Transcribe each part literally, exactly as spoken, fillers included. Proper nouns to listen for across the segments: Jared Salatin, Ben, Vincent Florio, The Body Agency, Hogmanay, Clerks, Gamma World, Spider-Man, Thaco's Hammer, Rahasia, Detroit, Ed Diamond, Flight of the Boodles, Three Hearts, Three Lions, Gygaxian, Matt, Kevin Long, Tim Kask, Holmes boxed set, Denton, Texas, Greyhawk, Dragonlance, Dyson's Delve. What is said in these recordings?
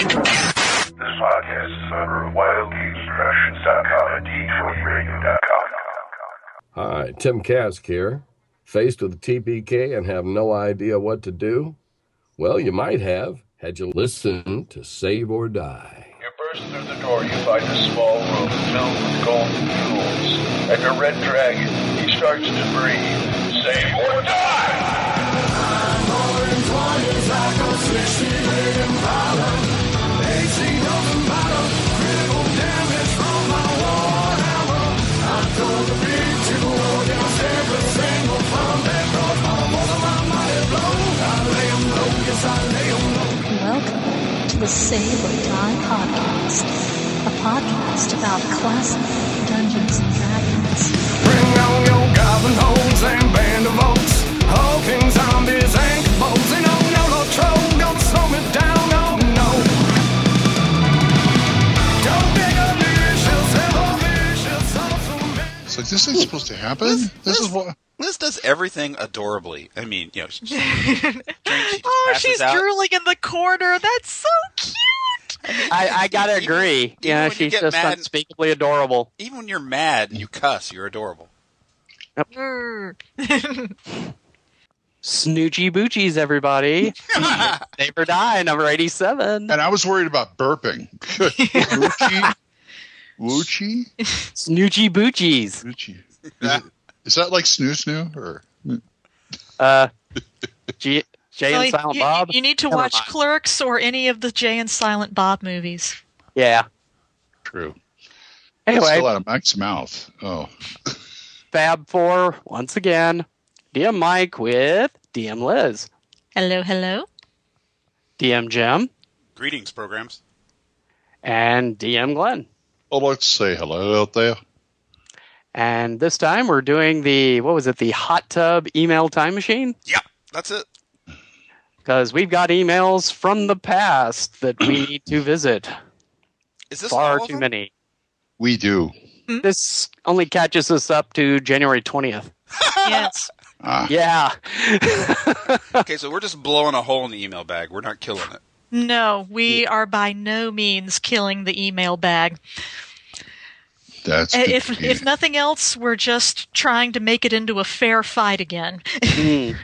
This podcast is a member of Wild Games Trash dot com and Detroit Radio dot com. Hi, Tim Kask here. Faced with T P K and have no idea what to do? Well, you might have, had you listened to Save or Die. You burst through the door, you find a small room filled with golden jewels, and a red dragon. He starts to breathe. Save or die! I'm more than twenty tackles, sixty-eight Impala, eighteen open battle, critical damage from my war hammer. I'm going to be too old, every single pound that brought home all of my mighty blow. I lay them low, yes, I lay them low. Welcome to the Save or Die podcast, a podcast about classic Dungeons and Dragons. Bring on your goblin holes and band of oaks, hulking zombies and kobolds, and oh no, no troll, don't slow me down, oh no. Don't dig up delicious, hello, delicious, awesome man. It's like, this ain't supposed to happen. Liz, this Liz, is what Liz does everything adorably. I mean, you know, she, she drinks, she oh, she's out. Drooling in the corner. That's so cute. I, I gotta even, agree. Even yeah, she's just mad, unspeakably adorable. Even when you're mad and you cuss, you're adorable. Yep. Snoochie Boochies, everybody. Save or Die, number eighty-seven. And I was worried about burping. Snoochie? Woochie? Snoochie Boochies. Snoochie. Is, it, is that like Snoo Snoo? Or... uh, G- Jay and Silent Bob. You, you need to Never watch mind. Clerks or any of the Jay and Silent Bob movies. Yeah. True. Anyway. That's still out of Mike's mouth. Oh. Fab Four, once again. D M Mike with D M Liz. Hello, hello. D M Jim. Greetings, programs. And D M Glenn. Oh, let's say hello out there. And this time we're doing the, what was it, the hot tub email time machine? Yep, that's it. Because we've got emails from the past that we need to visit. Is this far too many? We do. Mm-hmm. This only catches us up to January twentieth. Yes. Ah. Yeah. Okay, so we're just blowing a hole in the email bag. We're not killing it. No, we yeah. are by no means killing the email bag. That's if if, if nothing else, we're just trying to make it into a fair fight again. Mm.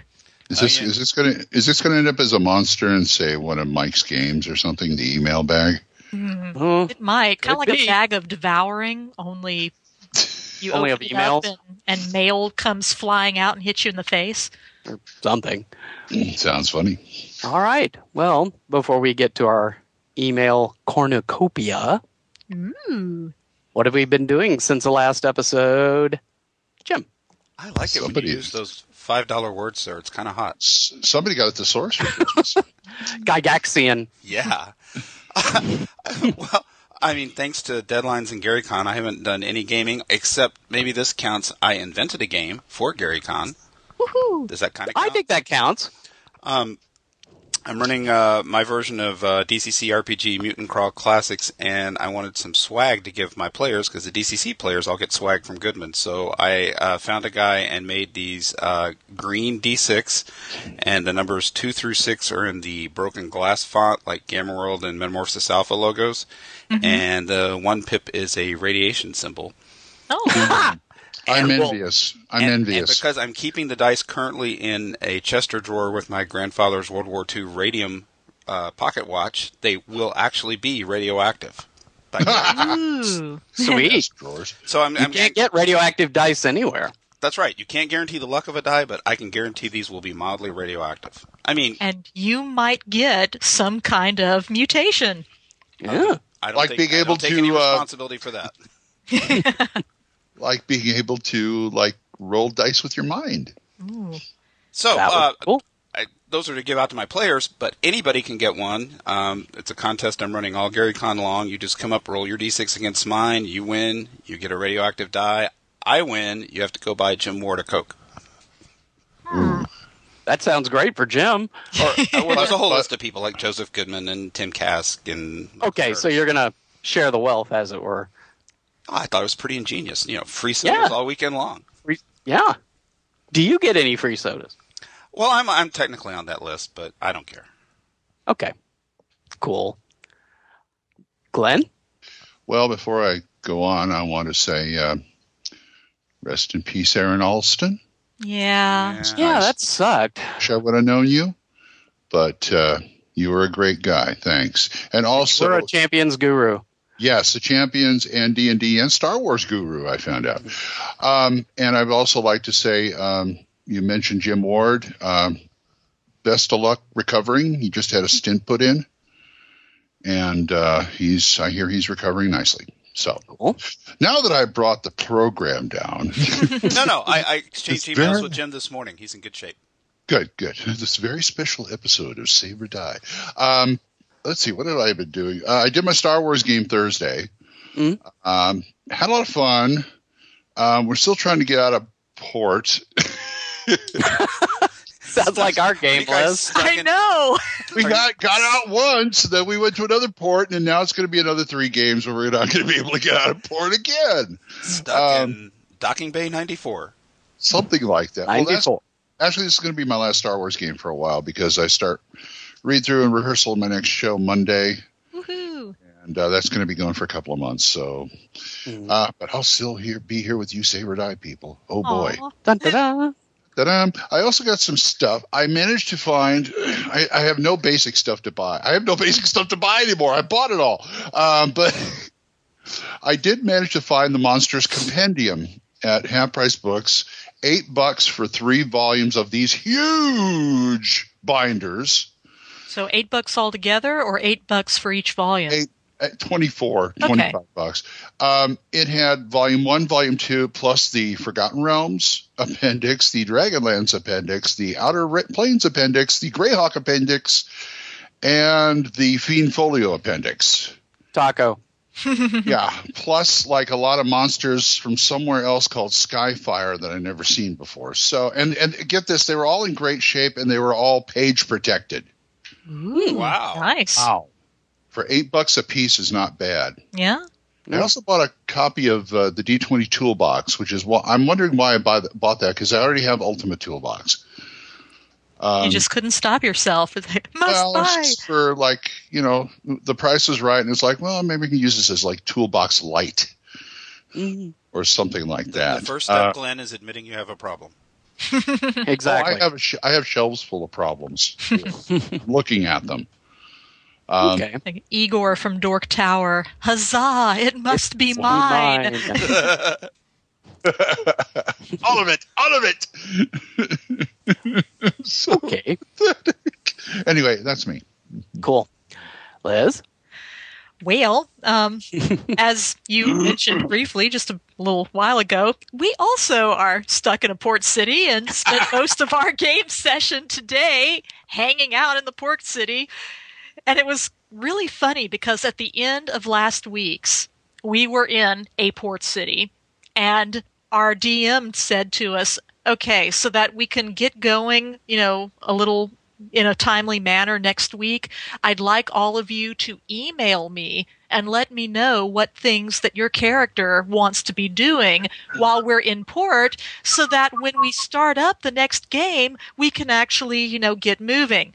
Is this, oh, yeah. is this gonna is this gonna end up as a monster and say one of Mike's games or something? The email bag. Mm. Oh, it might kind of like be. A bag of devouring, only you only open of it emails, up and, and mail comes flying out and hits you in the face. Or something. Sounds funny. All right. Well, before we get to our email cornucopia, ooh. What have we been doing since the last episode, Jim? I like Somebody. it when you use those five dollar words there. It's kind of hot. S- somebody got a thesaurus for Christmas. Gygaxian. Yeah. Uh, well, I mean, thanks to deadlines and GaryCon, I haven't done any gaming, except maybe this counts. I invented a game for GaryCon. Woohoo! Does that kind of count? I think that counts. Um, I'm running uh, my version of uh, D C C R P G Mutant Crawl Classics, and I wanted some swag to give my players, because the D C C players all get swag from Goodman. So I uh, found a guy and made these uh, green D six, and the numbers two through six are in the broken glass font, like Gamma World and Metamorphosis Alpha logos, mm-hmm. and the uh, one pip is a radiation symbol. Oh, And, I'm envious. I'm and, envious. And because I'm keeping the dice currently in a Chester drawer with my grandfather's World War Two radium uh, pocket watch, they will actually be radioactive. Ooh. Sweet. So I'm, you I'm, can't I'm, get radioactive dice anywhere. That's right. You can't guarantee the luck of a die, but I can guarantee these will be mildly radioactive. I mean... And you might get some kind of mutation. Yeah. I don't like think, being I don't able take to, any responsibility uh, for that. Like being able to like roll dice with your mind. Ooh. So uh, cool. I, those are to give out to my players, but anybody can get one. Um, it's a contest I'm running all GaryCon long. You just come up, roll your D six against mine. You win. You get a radioactive die. I win. You have to go buy Jim Ward a Coke. Hmm. That sounds great for Jim. Or, well, there's a whole list of people like Joseph Goodman and Tim Kask. And okay, so you're going to share the wealth, as it were. Oh, I thought it was pretty ingenious. You know, free sodas yeah. all weekend long. Free, yeah. Do you get any free sodas? Well, I'm I'm technically on that list, but I don't care. Okay. Cool. Glenn? Well, before I go on, I want to say uh, rest in peace, Aaron Alston. Yeah. Yeah, yeah, that sucked. Wish I would have known you, but uh, you were a great guy. Thanks. And also, you're a Champions guru. Yes, the Champions and D and D and Star Wars guru, I found out. Um, and I'd also like to say, um, you mentioned Jim Ward. Um, best of luck recovering. He just had a stint put in. And uh, he's I hear he's recovering nicely. So cool. Now that I brought the program down. no, no. I, I exchanged emails very, with Jim this morning. He's in good shape. Good, good. This very special episode of Save or Die. Um, let's see. What have I been doing? Uh, I did my Star Wars game Thursday. Mm. Um, had a lot of fun. Um, we're still trying to get out of port. Sounds like our game, Liz. I know. We got got out once, then we went to another port, and now it's going to be another three games where we're not going to be able to get out of port again. Stuck um, in Docking Bay ninety-four. Something like that. ninety-four. Well, actually, this is going to be my last Star Wars game for a while because I start read through and rehearsal my next show Monday. Woohoo! And uh, that's going to be going for a couple of months. So, uh, but I'll still here be here with you, Save or Die people. Oh boy! Aww. Dun da da. I also got some stuff. I managed to find I, – I have no basic stuff to buy. I have no basic stuff to buy anymore. I bought it all. Um, but I did manage to find the Monsters Compendium at Half Price Books, eight bucks for three volumes of these huge binders. So eight bucks altogether or eight bucks for each volume? Eight. At twenty-four, okay. twenty-five bucks. Um, it had volume one, volume two, plus the Forgotten Realms appendix, the Dragonlance appendix, the Outer Plains appendix, the Greyhawk appendix, and the Fiend Folio appendix. Taco. Yeah. Plus, like a lot of monsters from somewhere else called Skyfire that I've never seen before. So, and and get this, they were all in great shape and they were all page protected. Ooh, wow! Nice. Wow. For eight bucks a piece is not bad. Yeah. I also bought a copy of uh, the D twenty Toolbox, which is well, I'm wondering why I buy the, bought that because I already have Ultimate Toolbox. Um, you just couldn't stop yourself. Must well, buy. For like, you know, the price was right, and it's like, well, maybe we can use this as like Toolbox Lite mm. or something like that. The first step, uh, Glenn, is admitting you have a problem. Exactly. Oh, I have a sh I have shelves full of problems. Looking at them. Um, okay. Like Igor from Dork Tower. Huzzah! It must it's be mine. mine. All of it. All of it. So okay. Pathetic. Anyway, that's me. Cool. Liz? Well, um, as you mentioned briefly just a little while ago, we also are stuck in a port city and spent most of our game session today hanging out in the port city. And it was really funny because at the end of last week's, we were in a port city and our D M said to us, okay, so that we can get going, you know, a little in a timely manner next week, I'd like all of you to email me and let me know what things that your character wants to be doing while we're in port so that when we start up the next game, we can actually, you know, get moving.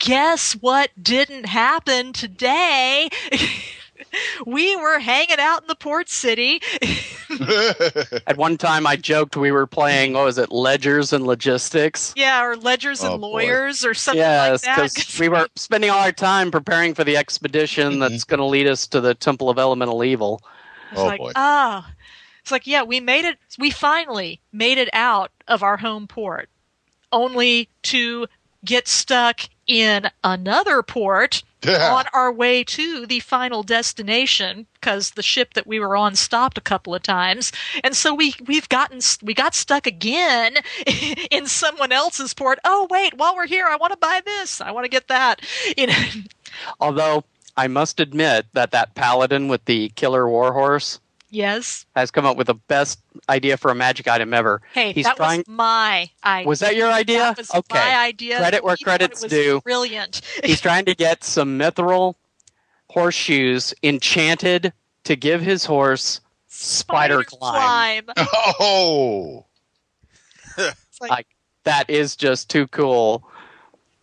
Guess what didn't happen today? We were hanging out in the port city. At one time I joked we were playing, what was it, Ledgers and Logistics? Yeah, or Ledgers oh, and Lawyers boy. or something yes, like that. Yes, because we were spending all our time preparing for the expedition mm-hmm. that's going to lead us to the Temple of Elemental Evil. It's oh, like, boy. ah. Oh. It's like, yeah, we made it. We finally made it out of our home port, only to get stuck in another port yeah. on our way to the final destination because the ship that we were on stopped a couple of times, and so we we've gotten we got stuck again in someone else's port. Oh wait, while we're here, I want to buy this. I want to get that. You know. Although I must admit that that paladin with the killer warhorse, yes, has come up with the best idea for a magic item ever. Hey, He's that trying... was my idea. Was that your idea? That was okay. my idea. Credit where credit's due. Brilliant. He's trying to get some mithril horseshoes enchanted to give his horse spider, spider climb. climb. Oh! Like... I, that is just too cool.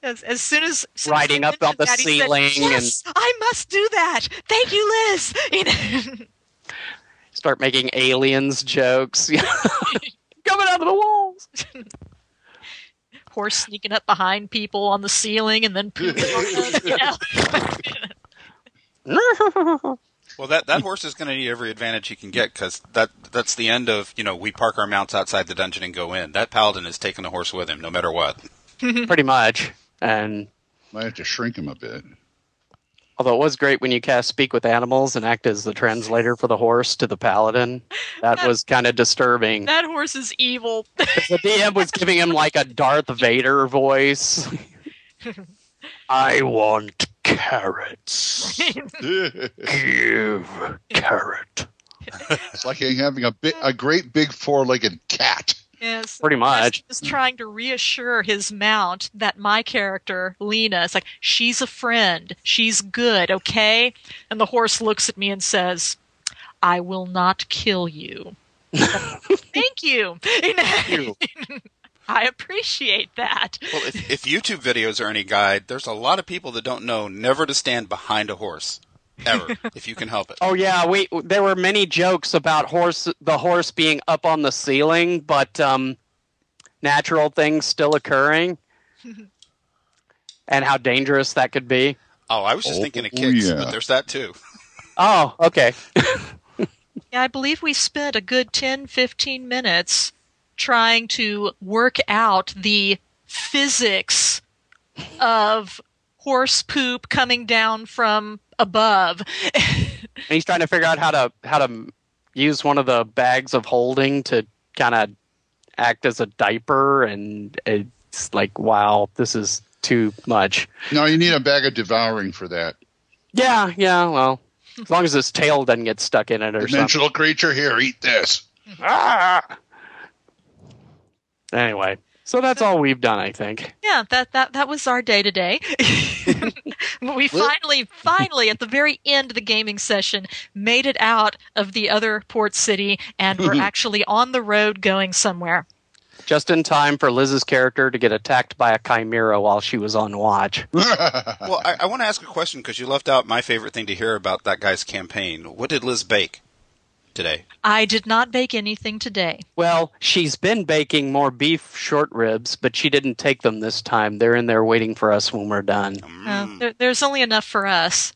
As, as soon as, as soon riding as up on the that, ceiling, said, yes, and I must do that. Thank you, Liz. You know? Start making aliens jokes, coming out of the walls. Horse sneaking up behind people on the ceiling and then pooping on them. Well, that, that horse is going to need every advantage he can get, because that that's the end of, you know, we park our mounts outside the dungeon and go in. That paladin is taking the horse with him, no matter what. Pretty much. And might have to shrink him a bit. Although it was great when you cast Speak with Animals and act as the translator for the horse to the paladin. That, that was kind of disturbing. That horse is evil. The D M was giving him like a Darth Vader voice. I want carrots. Give carrot. It's like having a big, a great big four-legged cat. Yes, pretty much. He's trying to reassure his mount that my character, Lena, is like, she's a friend. She's good, okay? And the horse looks at me and says, I will not kill you. Thank you. Thank you. I appreciate that. Well, if, if YouTube videos are any guide, there's a lot of people that don't know never to stand behind a horse. Ever, if you can help it. Oh yeah, we there were many jokes about horse the horse being up on the ceiling, but um, natural things still occurring, and how dangerous that could be. Oh, I was just oh, thinking of kicks, yeah. But there's that too. Oh, okay. Yeah, I believe we spent a good ten, fifteen minutes trying to work out the physics of horse poop coming down from above. And he's trying to figure out how to how to use one of the bags of holding to kind of act as a diaper, and it's like, wow, this is too much. No, you need a bag of devouring for that. Yeah, yeah, well, as long as his tail doesn't get stuck in it or something. Dimensional creature, here, eat this. Ah! Anyway. So that's all we've done, I think. Yeah, that that, that was our day today. We finally, finally, at the very end of the gaming session, made it out of the other port city, and we're actually on the road going somewhere. Just in time for Liz's character to get attacked by a chimera while she was on watch. Well, I, I want to ask a question, because you left out my favorite thing to hear about that guy's campaign. What did Liz bake today? I did not bake anything today. Well, she's been baking more beef short ribs, but she didn't take them this time. They're in there waiting for us when we're done. Mm. Uh, there, there's only enough for us.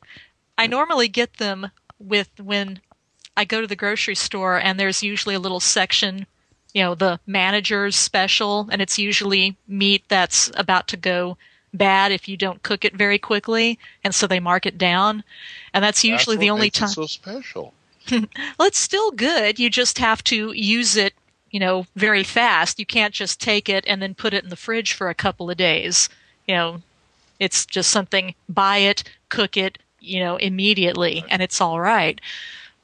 I normally get them with when I go to the grocery store, and there's usually a little section, you know, the manager's special, and it's usually meat that's about to go bad if you don't cook it very quickly, and so they mark it down. And that's usually that's the only time. That's so special. Well, it's still good. You just have to use it, you know, very fast. You can't just take it and then put it in the fridge for a couple of days. You know, it's just something, buy it, cook it, you know, immediately, and it's all right.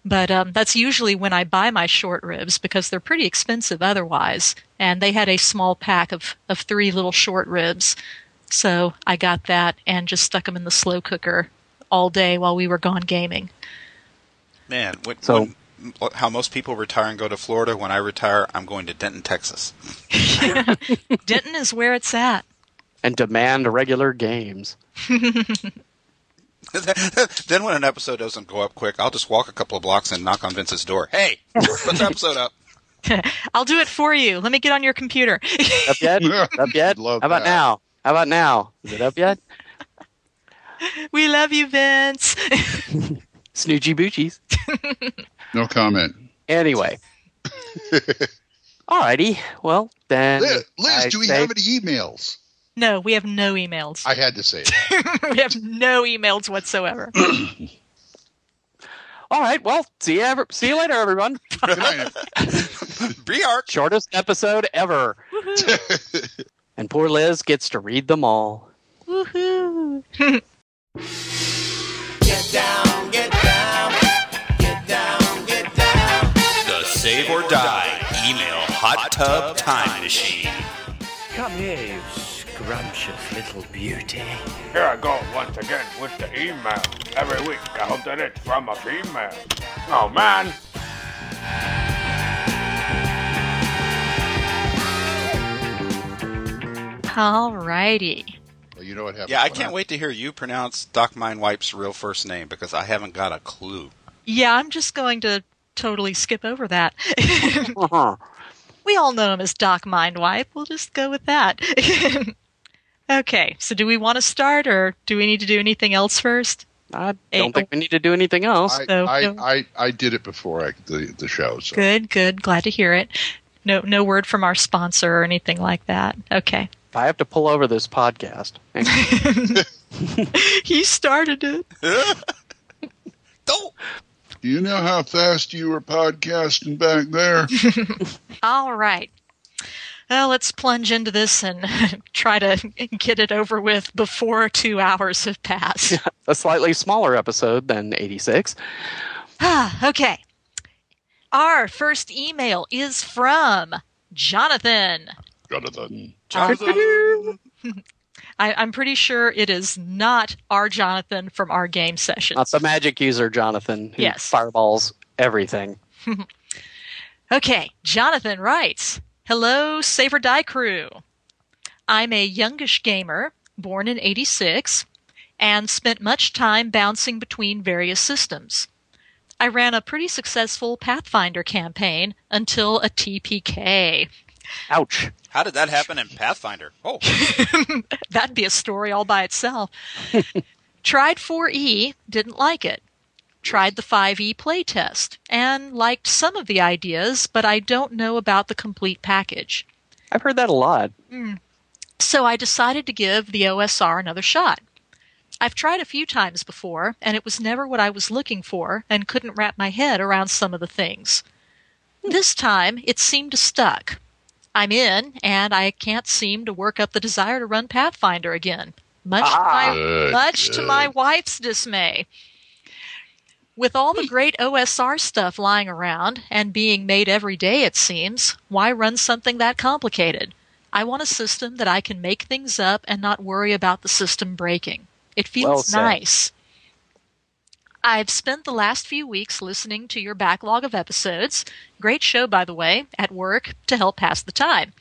But um, that's usually when I buy my short ribs, because they're pretty expensive otherwise. And they had a small pack of, of three little short ribs. So I got that and just stuck them in the slow cooker all day while we were gone gaming. Man, when, so, when, how most people retire and go to Florida, when I retire, I'm going to Denton, Texas. Denton is where it's at. And demand regular games. Then when an episode doesn't go up quick, I'll just walk a couple of blocks and knock on Vince's door. Hey, put the episode up. I'll do it for you. Let me get on your computer. Up yet? Up yet? Love how about that. Now? How about now? Is it up yet? We love you, Vince. Snoochie boochies. No comment. Anyway. Alrighty. Well, then. Liz, Liz do we say... have any emails? No, we have no emails. I had to say that. We have no emails whatsoever. All right. Well, see you, ever, see you later, everyone. Good night. Briarch. Shortest episode ever. And poor Liz gets to read them all. Woohoo. Get down, get down, get down, get down. The Save or Die email hot tub time machine. Come here, you scrumptious little beauty. Here I go once again with the email. Every week I hope that it's from a female. Oh, man. All righty. you know what happened. Yeah, I can't I... wait to hear you pronounce Doc Mindwipe's real first name, because I haven't got a clue. Yeah, I'm just going to totally skip over that. We all know him as Doc Mindwipe. We'll just go with that. Okay, so do we want to start, or do we need to do anything else first? I don't April. think we need to do anything else. I, so, I, no. I, I did it before I, the, the show. So. Good, good. Glad to hear it. No, no word from our sponsor or anything like that. Okay. I have to pull over this podcast. He started it. Don't. You know how fast you were podcasting back there? All right. Well, let's plunge into this and try to get it over with before two hours have passed. Yeah, a slightly smaller episode than eighty-six. Ah, okay. Our first email is from Jonathan. Jonathan. Jonathan. I, I'm pretty sure it is not our Jonathan from our game session. Not the magic user Jonathan who yes. fireballs everything. Okay, Jonathan writes... Hello, Save or Die crew. I'm a youngish gamer, born in eighty-six, and spent much time bouncing between various systems. I ran a pretty successful Pathfinder campaign until a T P K. Ouch. How did that happen in Pathfinder? Oh. That'd be a story all by itself. Tried four E, didn't like it. Tried the five E playtest and liked some of the ideas, but I don't know about the complete package. I've heard that a lot. Mm. So I decided to give the O S R another shot. I've tried a few times before, and it was never what I was looking for and couldn't wrap my head around some of the things. This time, it seemed to stuck. I'm in, and I can't seem to work up the desire to run Pathfinder again, much, ah, to, my, much to my wife's dismay. With all the great O S R stuff lying around and being made every day, it seems, why run something that complicated? I want a system that I can make things up and not worry about the system breaking. It feels well nice. I've spent the last few weeks listening to your backlog of episodes. Great show, by the way, at work to help pass the time.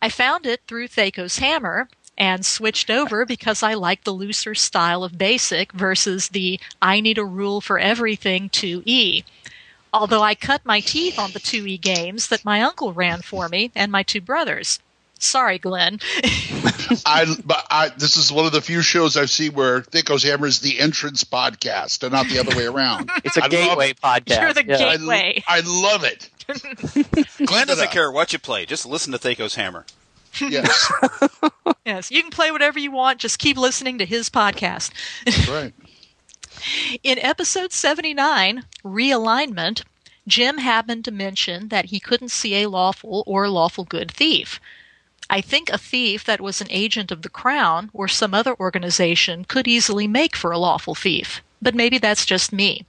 I found it through Thaco's Hammer, and switched over because I like the looser style of basic versus the I need a rule for everything two E. Although I cut my teeth on the two E games that my uncle ran for me and my two brothers. Sorry, Glenn. I, but I, this is one of the few shows I've seen where Thaco's Hammer is the entrance podcast and not the other way around. It's a I gateway love, podcast. You're the yeah. gateway. I, I love it. Glenn doesn't care what you play. Just listen to Thaco's Hammer. Yes. Yes. You can play whatever you want. Just keep listening to his podcast. That's right. In episode seventy-nine, Realignment, Jim happened to mention that he couldn't see a lawful or lawful good thief. I think a thief that was an agent of the Crown or some other organization could easily make for a lawful thief, but maybe that's just me.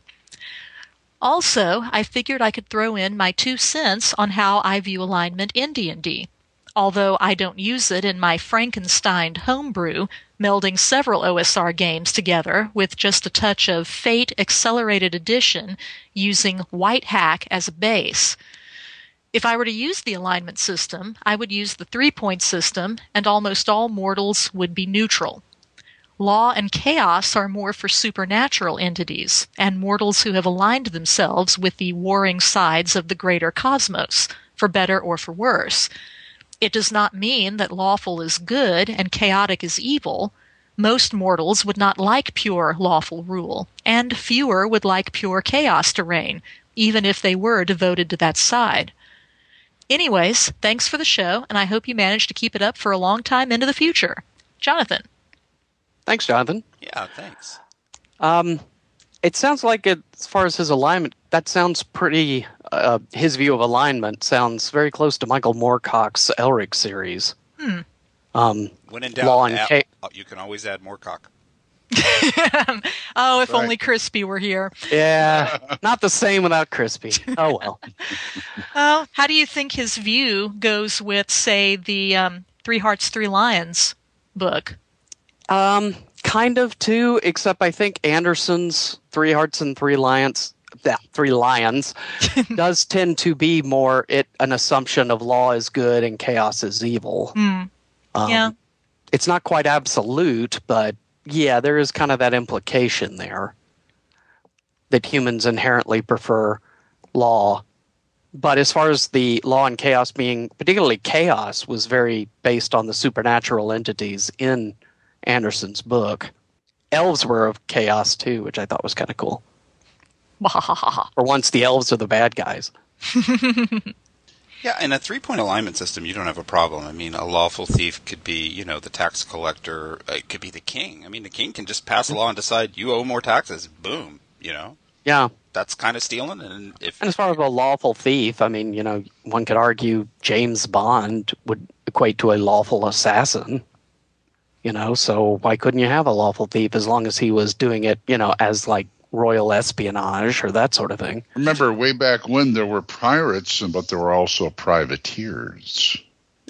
Also, I figured I could throw in my two cents on how I view alignment in D and D. Although I don't use it in my Frankenstein homebrew, melding several O S R games together with just a touch of Fate Accelerated Edition using White Hack as a base. If I were to use the alignment system, I would use the three-point system, and almost all mortals would be neutral. Law and chaos are more for supernatural entities, and mortals who have aligned themselves with the warring sides of the greater cosmos, for better or for worse. It does not mean that lawful is good and chaotic is evil. Most mortals would not like pure lawful rule, and fewer would like pure chaos to reign, even if they were devoted to that side. Anyways, thanks for the show, and I hope you manage to keep it up for a long time into the future. Jonathan. Thanks, Jonathan. Yeah, thanks. Um, it sounds like, it, as far as his alignment, that sounds pretty... Uh, his view of alignment sounds very close to Michael Moorcock's Elric series. Hmm. Um, when in doubt, law and add, ca- you can always add Moorcock. Oh, if right. only Crispy were here. Yeah, not the same without Crispy. Oh, well. Well, how do you think his view goes with, say, the um, Three Hearts, Three Lions book? Um, kind of, too, except I think Anderson's Three Hearts and Three Lions... Yeah, Three Lions does tend to be more it an assumption of law is good and chaos is evil. Mm. Um, yeah, it's not quite absolute, but yeah, there is kind of that implication there that humans inherently prefer law. But as far as the law and chaos being, particularly chaos, was very based on the supernatural entities in Anderson's book. Elves were of chaos, too, which I thought was kind of cool. For once, the elves are the bad guys. Yeah, in a three-point alignment system, you don't have a problem. I mean, a lawful thief could be, you know, the tax collector. It could be the king. I mean, the king can just pass a law and decide you owe more taxes. Boom, you know? Yeah. That's kind of stealing. And, if, and as far as a lawful thief, I mean, you know, one could argue James Bond would equate to a lawful assassin. You know, so why couldn't you have a lawful thief as long as he was doing it, you know, as like royal espionage or that sort of thing? Remember, way back when there were pirates, but there were also privateers.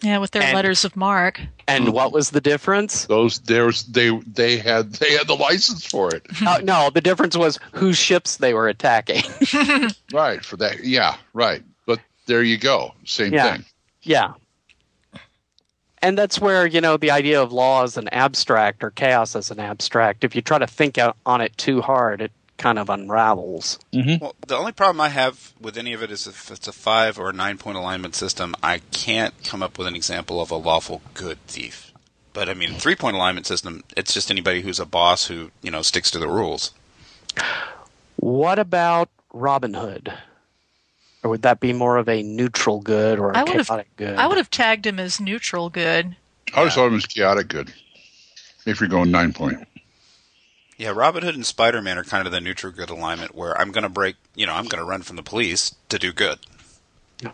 Yeah, with their and, letters of marque. And what was the difference? Those there's they they had they had the license for it. Uh, no, the difference was whose ships they were attacking. Right for that, yeah, right. But there you go, same yeah. thing. Yeah. And that's where, you know, the idea of law as an abstract or chaos as an abstract, if you try to think on it too hard, it kind of unravels. Mm-hmm. Well, the only problem I have with any of it is if it's a five or a nine-point alignment system, I can't come up with an example of a lawful good thief. But, I mean, three-point alignment system, it's just anybody who's a boss who, you know, sticks to the rules. What about Robin Hood? Or would that be more of a neutral good or a chaotic good? I would have tagged him as neutral good. I always thought him as chaotic good, if you're going nine point. Yeah, Robin Hood and Spider-Man are kind of the neutral good alignment where I'm going to break, you know, I'm going to run from the police to do good.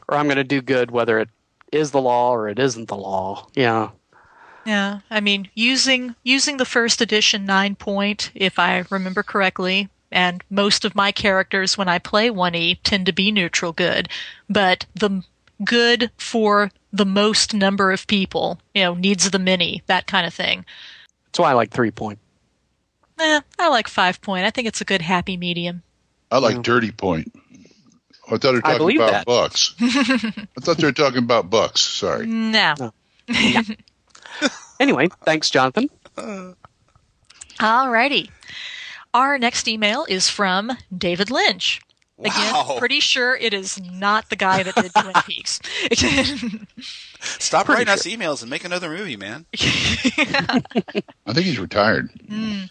Or I'm going to do good whether it is the law or it isn't the law. Yeah. Yeah, I mean, using using the first edition nine point, if I remember correctly. And most of my characters, when I play one E, tend to be neutral good. But the good for the most number of people, you know, needs of the many, that kind of thing. That's why I like three-point. Eh, I like five-point. I think it's a good happy medium. I like yeah. dirty point. I thought they were talking about that. bucks. I thought they were talking about bucks. Sorry. No. no. Yeah. Anyway, thanks, Jonathan. All righty. Our next email is from David Lynch. Again, wow. pretty sure it is not the guy that did Twin Peaks. Stop pretty writing sure. us emails and make another movie, man. Yeah. I think he's retired. Mm.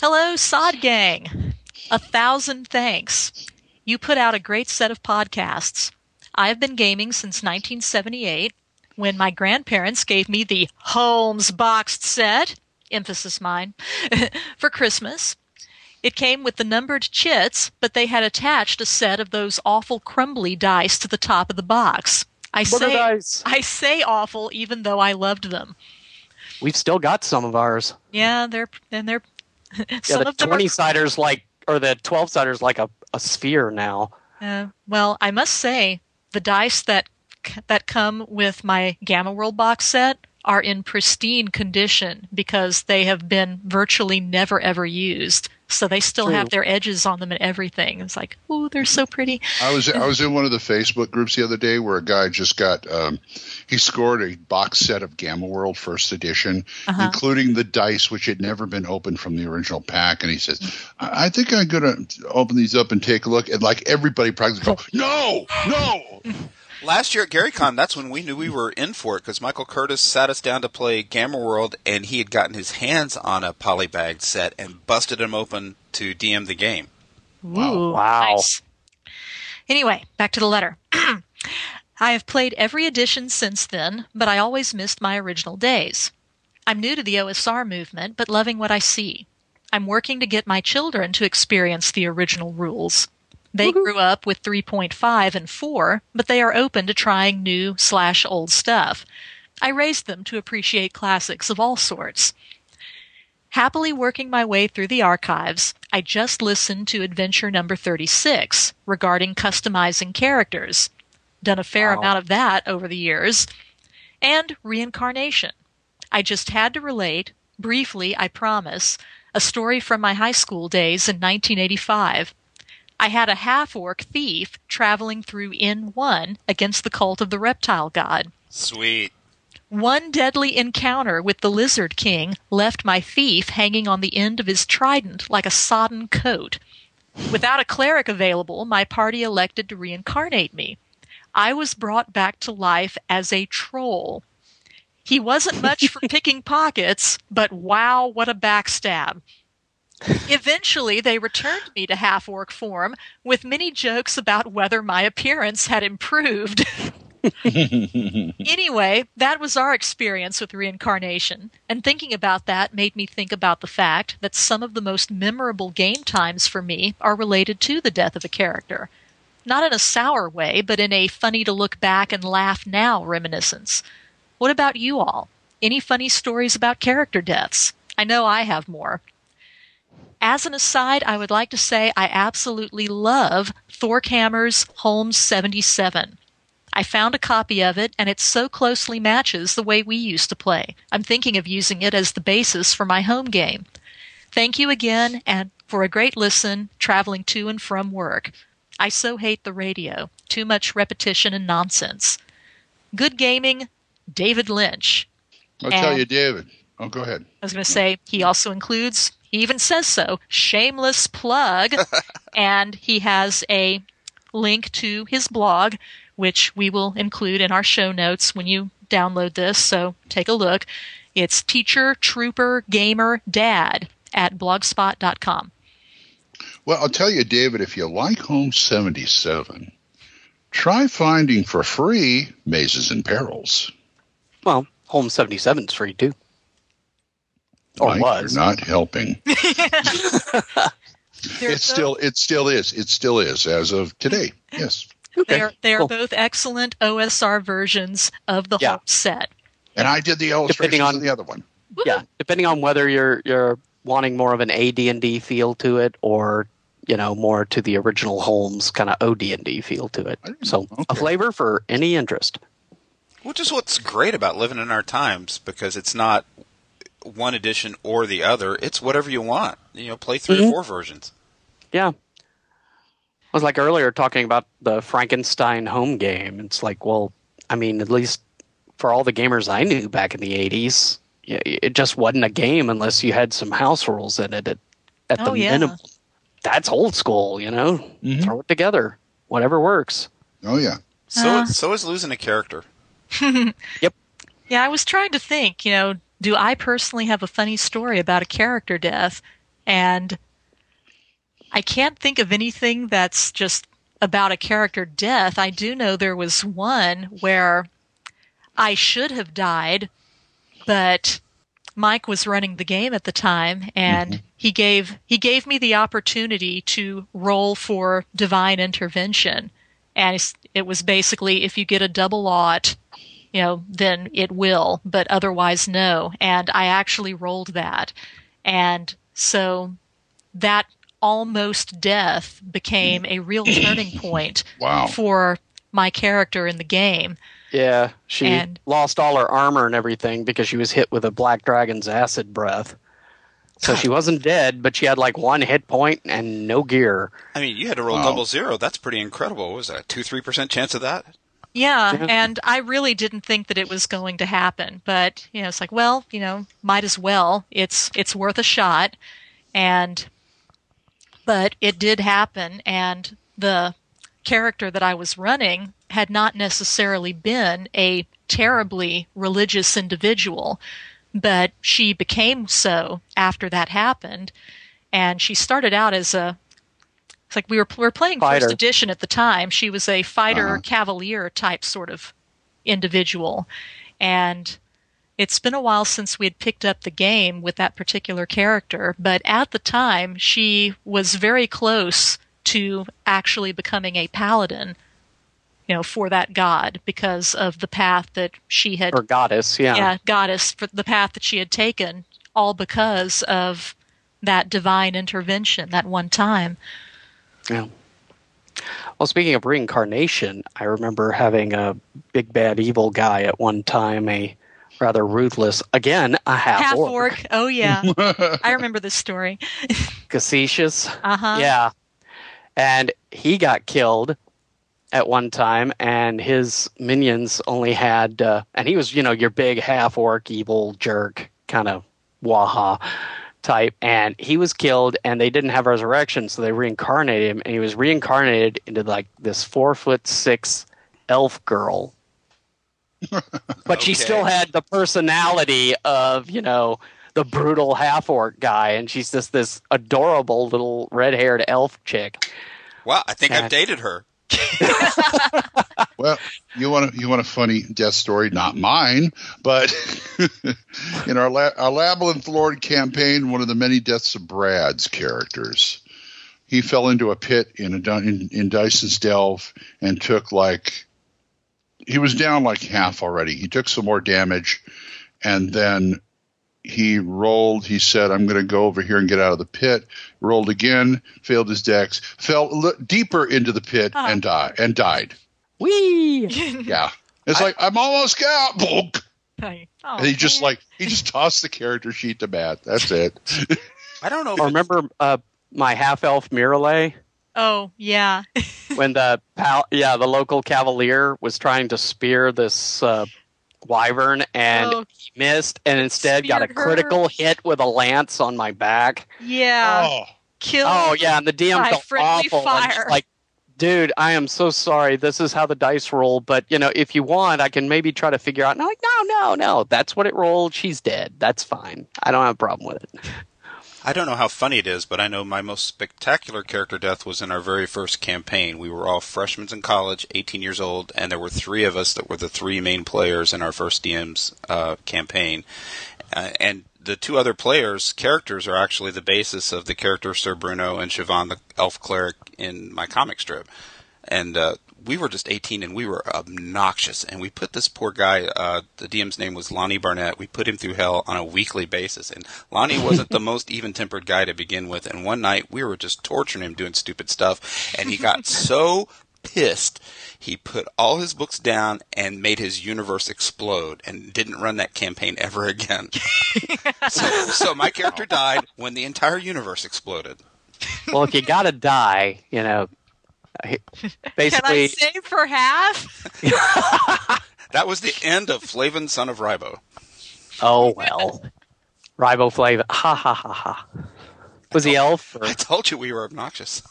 Hello, Sod Gang. A thousand thanks. You put out a great set of podcasts. I have been gaming since nineteen seventy-eight, when my grandparents gave me the Holmes boxed set. Emphasis mine, for Christmas. It came with the numbered chits, but they had attached a set of those awful crumbly dice to the top of the box. I say, dice. I say awful, even though I loved them. We've still got some of ours. Yeah, they're and they're. Some yeah, the of them twenty-siders are, like, or the twelve-siders like a, a sphere now. Uh, well, I must say, the dice that that come with my Gamma World box set are in pristine condition because they have been virtually never, ever used. So they still True. have their edges on them and everything. It's like, ooh, they're so pretty. I was I was in one of the Facebook groups the other day where a guy just got, um, he scored a box set of Gamma World first edition, uh-huh. including the dice, which had never been opened from the original pack. And he says, I, I think I'm going to open these up and take a look. And like everybody practically goes, no, no. Last year at GaryCon, that's when we knew we were in for it because Michael Curtis sat us down to play Gamma World, and he had gotten his hands on a polybagged set and busted him open to D M the game. Ooh, wow! Nice. Anyway, back to the letter. I have played every edition since then, but I always missed my original days. I'm new to the O S R movement, but loving what I see. I'm working to get my children to experience the original rules. They grew up with three point five and four, but they are open to trying new slash old stuff. I raised them to appreciate classics of all sorts. Happily working my way through the archives, I just listened to adventure number thirty-six regarding customizing characters. Done a fair wow. amount of that over the years. And reincarnation. I just had to relate, briefly, I promise, a story from my high school days in nineteen eighty-five. I had a half-orc thief traveling through N one against the cult of the reptile god. Sweet. One deadly encounter with the Lizard King left my thief hanging on the end of his trident like a sodden coat. Without a cleric available, my party elected to reincarnate me. I was brought back to life as a troll. He wasn't much for picking pockets, but wow, what a backstab. Eventually, they returned me to half-orc form with many jokes about whether my appearance had improved. Anyway, that was our experience with reincarnation, and thinking about that made me think about the fact that some of the most memorable game times for me are related to the death of a character. Not in a sour way, but in a funny-to-look-back-and-laugh-now reminiscence. What about you all? Any funny stories about character deaths? I know I have more. As an aside, I would like to say I absolutely love Thorhammer's Home seventy-seven. I found a copy of it, and it so closely matches the way we used to play. I'm thinking of using it as the basis for my home game. Thank you again, and for a great listen, traveling to and from work. I so hate the radio. Too much repetition and nonsense. Good gaming, David Lynch. I'll and tell you, David. Oh, go ahead. I was going to say, he also includes, he even says so, shameless plug, and he has a link to his blog, which we will include in our show notes when you download this, so take a look. It's Teacher Trooper Gamer Dad at blogspot dot com. Well, I'll tell you, David, if you like Home seventy-seven, try finding for free Mazes and Perils. Well, Home seventy-seven's free, too. Or Mike, was. You're not helping. It's still, it still is. It still is, as of today, yes. Okay, they are, they are cool. Both excellent O S R versions of the yeah. whole set. And I did the illustrations on, on the other one. Yeah, depending on whether you're you're wanting more of an A D and D feel to it, or you know more to the original Holmes kind of O D and D feel to it. So okay. A flavor for any interest. Which is what's great about living in our times, because it's not one edition or the other. It's whatever you want. You know, play three mm-hmm. or four versions. Yeah. I was like earlier talking about the Frankenstein home game. It's like, well, I mean, at least for all the gamers I knew back in the eighties, it just wasn't a game unless you had some house rules in it at, at oh, the yeah. minimum. That's old school, you know? Mm-hmm. Throw it together. Whatever works. Oh, yeah. So, uh, so is losing a character. Yep. Yeah, I was trying to think, you know, do I personally have a funny story about a character death? And I can't think of anything that's just about a character death. I do know there was one where I should have died, but Mike was running the game at the time, and mm-hmm. he gave he gave me the opportunity to roll for divine intervention. And it was basically, if you get a double aught, you know, then it will, but otherwise no. And I actually rolled that. And so that almost death became a real turning point wow. for my character in the game. Yeah, she and, lost all her armor and everything because she was hit with a black dragon's acid breath. So she wasn't dead, but she had like one hit point and no gear. I mean, you had to roll wow. double zero. That's pretty incredible. What was that, a two, three percent chance of that? Yeah, and I really didn't think that it was going to happen. But, you know, it's like, well, you know, might as well. It's, it's worth a shot. And... but it did happen, and the character that I was running had not necessarily been a terribly religious individual, but she became so after that happened. And she started out as a, it's like we were, we were playing fighter. First edition at the time. She was a fighter uh-huh. cavalier type sort of individual. And it's been a while since we had picked up the game with that particular character, but at the time, she was very close to actually becoming a paladin, you know, for that god, because of the path that she had... Or goddess, yeah. Yeah, goddess, for the path that she had taken, all because of that divine intervention that one time. Yeah. Well, speaking of reincarnation, I remember having a big bad evil guy at one time, a... rather ruthless. Again, a half, half orc. orc. Oh, yeah. I remember this story. Facetious. Uh-huh. Yeah. And he got killed at one time, and his minions only had, uh, and he was, you know, your big half-orc, evil jerk, kind of waha type, and he was killed, and they didn't have resurrection, so they reincarnated him, and he was reincarnated into, like, this four-foot-six elf girl. But okay. She still had the personality of, you know, the brutal half-orc guy, and she's just this adorable little red-haired elf chick. Wow, I think and, I've dated her. Well, you want to you want a funny death story? Not mine, but in our La- our Labyrinth Lord campaign, one of the many deaths of Brad's characters, he fell into a pit in a dun- in, in Dyson's Delve and took like he was down like half already. He took some more damage, and then he rolled. He said, "I'm going to go over here and get out of the pit." Rolled again, failed his dex, fell l- deeper into the pit, uh-huh. and died. And died. Wee. Yeah, it's I, like I'm almost out. And he just like he just tossed the character sheet to Matt. That's it. I don't know. If I remember uh, my half elf Miralay. Oh yeah. When the pal- yeah the local cavalier was trying to spear this. Uh, Wyvern, and oh, he missed, and instead got a critical her. hit with a lance on my back. Yeah, oh, killed. Oh yeah, and the D M felt awful. Like, dude, I am so sorry. This is how the dice roll. But you know, if you want, I can maybe try to figure out. And I'm like, no, no, no. That's what it rolled. She's dead. That's fine. I don't have a problem with it. I don't know how funny it is, but I know my most spectacular character death was in our very first campaign. We were all freshmen in college, eighteen years old, and there were three of us that were the three main players in our first D M's uh, campaign. Uh, and the two other players' characters are actually the basis of the character Sir Bruno and Siobhan, the elf cleric, in my comic strip. And uh, we were just eighteen, and we were obnoxious. And we put this poor guy, uh, the D M's name was Lonnie Barnett, we put him through hell on a weekly basis. And Lonnie wasn't the most even-tempered guy to begin with. And one night, we were just torturing him doing stupid stuff. And he got so pissed, he put all his books down and made his universe explode and didn't run that campaign ever again. so, so my character died when the entire universe exploded. Well, if you gotta die, you know... Basically, can I save for half? That was the end of Flavin, son of Ribo. Oh, well. Ribo Flavin. Ha, ha, ha, ha. Was told, he elf? Or? I told you we were obnoxious.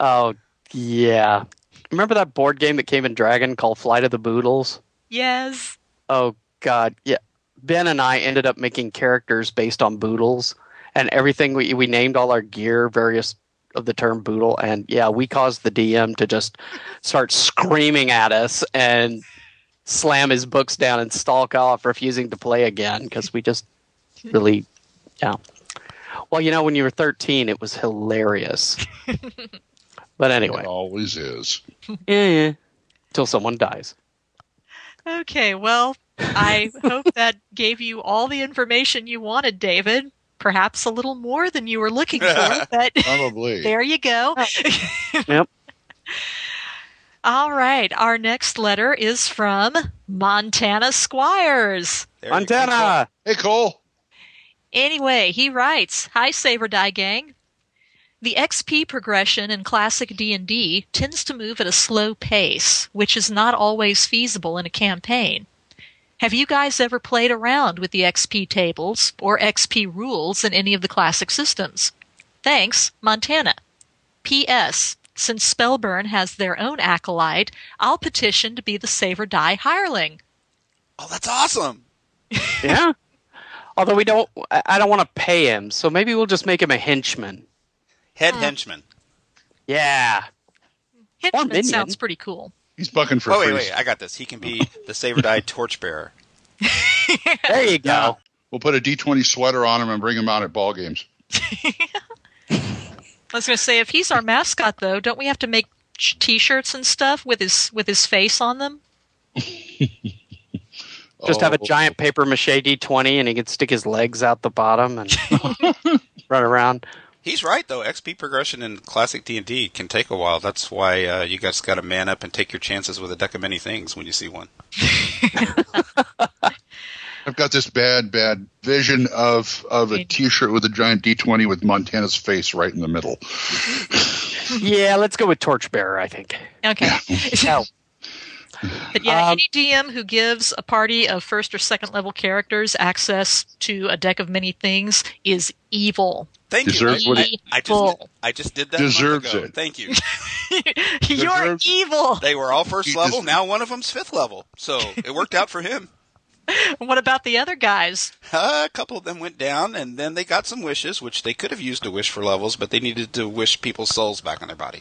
Oh, yeah. Remember that board game that came in Dragon called Flight of the Boodles? Yes. Oh, God. Yeah. Ben and I ended up making characters based on Boodles. And everything, we, we named all our gear, various... of the term boodle, and yeah, we caused the D M to just start screaming at us and slam his books down and stalk off, refusing to play again, because we just really, yeah. Well, you know, when you were thirteen, it was hilarious. But anyway. It always is. Yeah, yeah. Till someone dies. Okay, well, I hope that gave you all the information you wanted, David. Perhaps a little more than you were looking for, but probably. There you go. Yep. All right. Our next letter is from Montana Squires. There Montana. Hey, Cole. Anyway, he writes, "Hi, Save or Die gang. The X P progression in classic D and D tends to move at a slow pace, which is not always feasible in a campaign. Have you guys ever played around with the X P tables or X P rules in any of the classic systems? Thanks, Montana. P S. Since Spellburn has their own acolyte, I'll petition to be the Save or Die hireling." Oh, that's awesome! Yeah. Although we don't, I don't want to pay him, so maybe we'll just make him a henchman. Head uh, henchman. Yeah. Henchman sounds pretty cool. He's bucking for oh, wait, wait, I got this. He can be the Save or Die torchbearer. There you go. Yeah. We'll put a D twenty sweater on him and bring him out at ball games. I was going to say, if he's our mascot, though, don't we have to make T-shirts and stuff with his with his face on them? Just have a giant paper mache D twenty, and he can stick his legs out the bottom and run around. He's right, though. X P progression in classic D and D can take a while. That's why uh, you guys got to man up and take your chances with a deck of many things when you see one. I've got this bad, bad vision of, of a T-shirt with a giant D twenty with Montana's face right in the middle. Yeah, let's go with Torchbearer, I think. Okay. No. But yeah, um, any D M who gives a party of first or second level characters access to a deck of many things is evil. Thank deserves you. What he, I, I, just, I just did that. Deserves it. Thank you. You're evil. They were all first level. Now one of them's fifth level. So it worked out for him. What about the other guys? Uh, a couple of them went down, and then they got some wishes, which they could have used to wish for levels, but they needed to wish people's souls back on their body.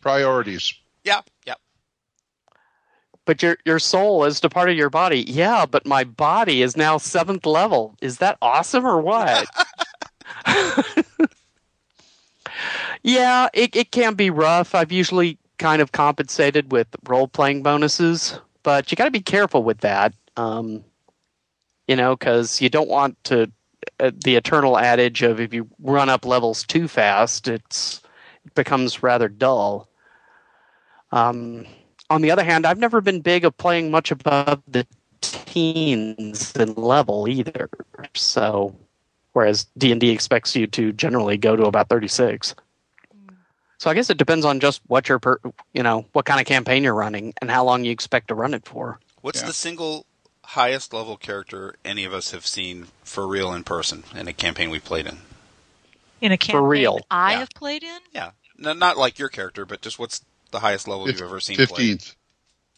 Priorities. Yeah, yeah. But your your soul is a part of your body. Yeah, but my body is now seventh level. Is that awesome or what? Yeah, it, it can be rough. I've usually kind of compensated with role-playing bonuses, but you got to be careful with that, um, you know, because you don't want to uh, the eternal adage of if you run up levels too fast, it's, it becomes rather dull. Um. On the other hand, I've never been big of playing much above the teens in level either. So, whereas D and D expects you to generally go to about thirty-six. So I guess it depends on just what your, per, you know, what kind of campaign you're running and how long you expect to run it for. What's yeah. the single highest level character any of us have seen for real in person in a campaign we played in? In a campaign for real. I yeah. have played in? Yeah. No, not like your character, but just what's the highest level you've ever seen fifteenth.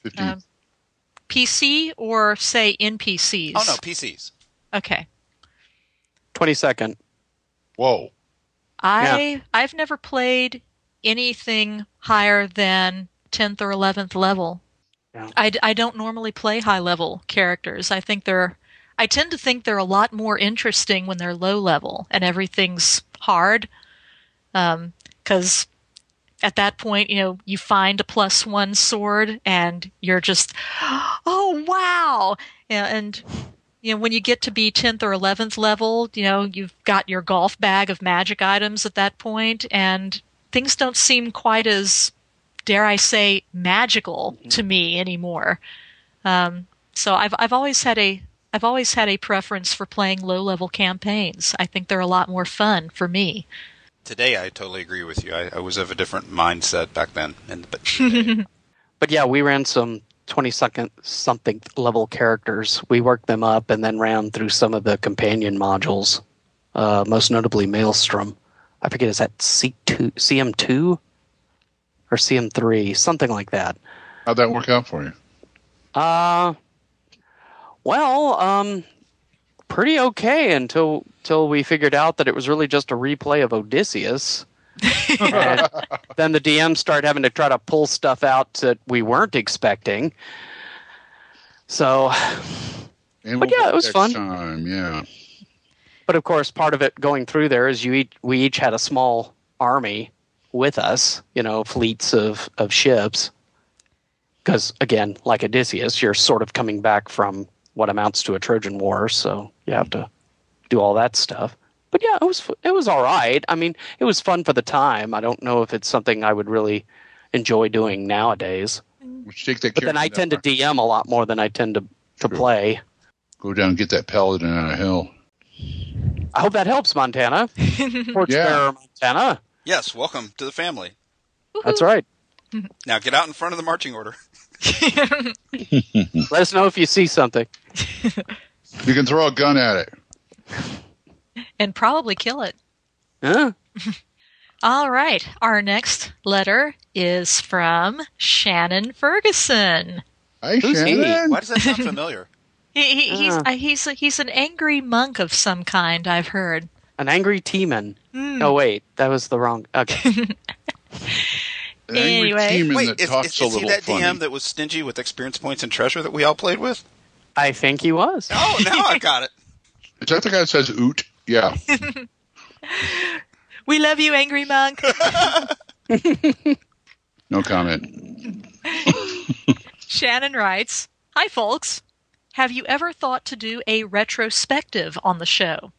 Played? fifteenth. Um, P C or, say, N P Cs? Oh, no, P Cs. Okay. twenty-second. Whoa. I, yeah. I've never played anything higher than tenth or eleventh level. Yeah. I, I don't normally play high-level characters. I think they're... I tend to think they're a lot more interesting when they're low-level and everything's hard. Um, 'cause... At that point, you know, you find a plus one sword and you're just, oh, wow. Yeah, and, you know, when you get to be tenth or eleventh level, you know, you've got your golf bag of magic items at that point, and things don't seem quite as, dare I say, magical mm-hmm. to me anymore. Um, so I've, I've always had a, I've always had a preference for playing low-level campaigns. I think they're a lot more fun for me. Today, I totally agree with you. I, I was of a different mindset back then. And, but, but yeah, we ran some twenty-second something level characters. We worked them up and then ran through some of the companion modules, uh, most notably Maelstrom. I forget, is that C two, C M two or C M three? Something like that. How'd that work out for you? Uh, well, um... pretty okay until until we figured out that it was really just a replay of Odysseus. And then the D M started having to try to pull stuff out that we weren't expecting. So, and but we'll yeah, it was fun. Time, yeah. But of course, part of it going through there is you each, we each had a small army with us, you know, fleets of, of ships. Because again, like Odysseus, you're sort of coming back from what amounts to a Trojan War, so you have to do all that stuff. But yeah, it was it was all right. I mean, it was fun for the time. I don't know if it's something I would really enjoy doing nowadays. Take that but then I tend to D M a lot more than I tend to, to play. Go down and get that paladin out of hell. I hope that helps, Montana. Torchbearer, yeah. Montana. Yes, welcome to the family. Woo-hoo. That's right. Now get out in front of the marching order. Let us know if you see something. You can throw a gun at it. And probably kill it. Huh? All right. Our next letter is from Shannon Ferguson. Hi, Who's Shannon. He? Why does that sound familiar? he, he, he's uh. Uh, he's, a, he's an angry monk of some kind, I've heard. An angry teeman. Mm. Oh, wait. That was the wrong... Okay. An anyway, wait, is, is, is he that funny. D M that was stingy with experience points and treasure that we all played with? I think he was. Oh, now I got it. Is that the guy that says oot? Yeah. We love you, Angry Monk. No comment. Shannon writes, hi, folks. Have you ever thought to do a retrospective on the show?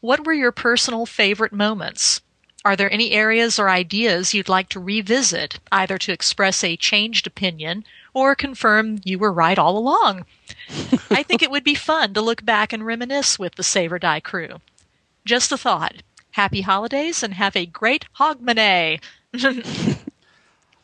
What were your personal favorite moments? Are there any areas or ideas you'd like to revisit, either to express a changed opinion or confirm you were right all along? I think it would be fun to look back and reminisce with the Save or Die crew. Just a thought. Happy holidays and have a great hogmanay.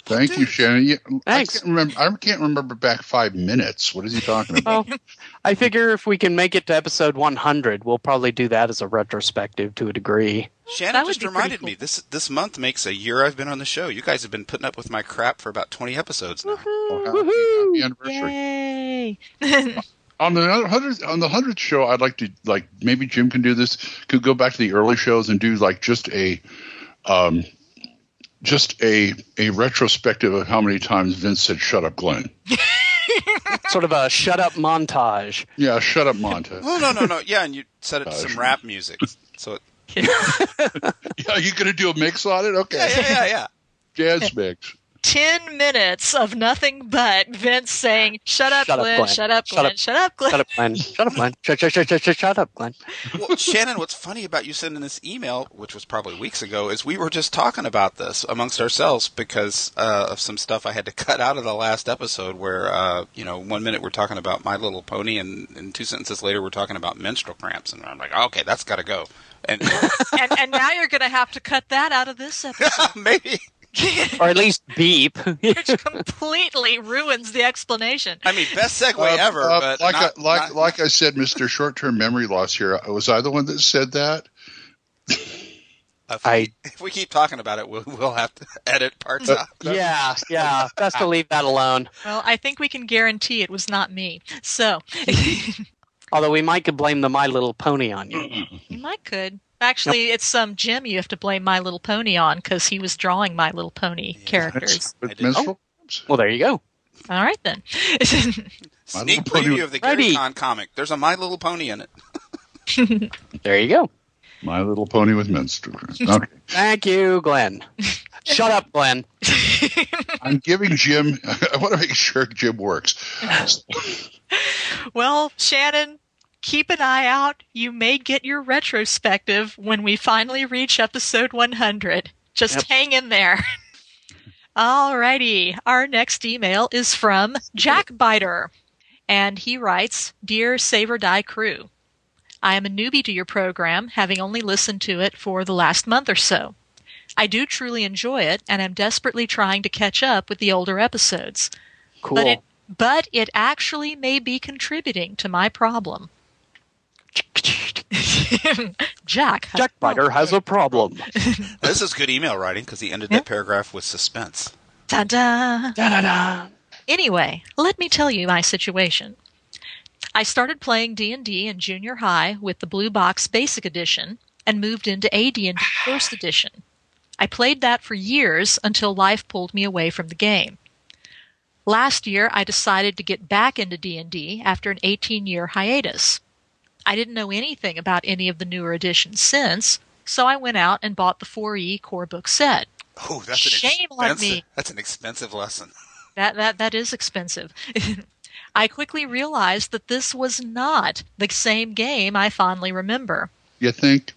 Thank you, Shannon. Yeah, thanks. I can't, remember, I can't remember back five minutes. What is he talking about? Oh, I figure if we can make it to episode one hundred, we'll probably do that as a retrospective to a degree. Shannon just reminded cool. me, this this month makes a year I've been on the show. You guys have been putting up with my crap for about twenty episodes now. Woohoo! Oh, happy, happy anniversary. Yay! On the hundredth, on the hundredth show, I'd like to, like, maybe Jim can do this, could go back to the early shows and do, like, just a um, just a a retrospective of how many times Vince said, "Shut up, Glenn." Sort of a shut up montage. Yeah, a shut up montage. Oh, no, no, no. Yeah, and you set it to some rap music. So it... yeah, are you going to do a mix on it? Okay. Yeah, yeah, yeah. yeah. Jazz mix. Ten minutes of nothing but Vince saying, "Shut up, Glenn! Shut up, Glenn! Shut up, Glenn! Shut up, Glenn! Shut up, Glenn! Shut up, Glenn! Shut up, Glenn!" Well, Shannon, what's funny about you sending this email, which was probably weeks ago, is we were just talking about this amongst ourselves because uh, of some stuff I had to cut out of the last episode. Where uh, you know, one minute we're talking about My Little Pony, and, and two sentences later we're talking about menstrual cramps, and I'm like, oh, "Okay, that's got to go." And, and and now you're going to have to cut that out of this episode, maybe. Or at least beep. Which completely ruins the explanation. I mean, best segue uh, ever. Uh, but like, not, I, like, not... like I said, Mister Short-Term Memory Loss here, was I the one that said that? If we, I, if we keep talking about it, we'll, we'll have to edit parts uh, out. Yeah, yeah. Best to leave that alone. Well, I think we can guarantee it was not me. So, although we might could blame the My Little Pony on you. You might could. Actually, nope. it's some um, Jim you have to blame My Little Pony on because he was drawing My Little Pony yeah, characters. Oh, well, there you go. All right, then. Sneak preview of the GaryCon comic. There's a My Little Pony in it. There you go. My Little Pony with menstrual. Okay. Thank you, Glenn. Shut up, Glenn. I'm giving Jim – I want to make sure Jim works. Well, Shannon – keep an eye out. You may get your retrospective when we finally reach episode one hundred. Just yep. hang in there. Alrighty. Our next email is from Jack Biter, and he writes, "Dear Save or Die crew, I am a newbie to your program, having only listened to it for the last month or so. I do truly enjoy it, and am desperately trying to catch up with the older episodes. Cool. But it, but it actually may be contributing to my problem." Jack has Jack Biter has a problem. This is good email writing because he ended yeah. that paragraph with suspense. Ta-da! Da-da-da! Anyway, let me tell you my situation. I started playing D and D in junior high with the Blue Box Basic Edition and moved into A D and D First Edition. I played that for years until life pulled me away from the game. Last year, I decided to get back into D and D after an eighteen-year hiatus. I didn't know anything about any of the newer editions since, so I went out and bought the four E core book set. Oh, that's an Shame on me. That's an expensive lesson. That that that is expensive. I quickly realized that this was not the same game I fondly remember. You think?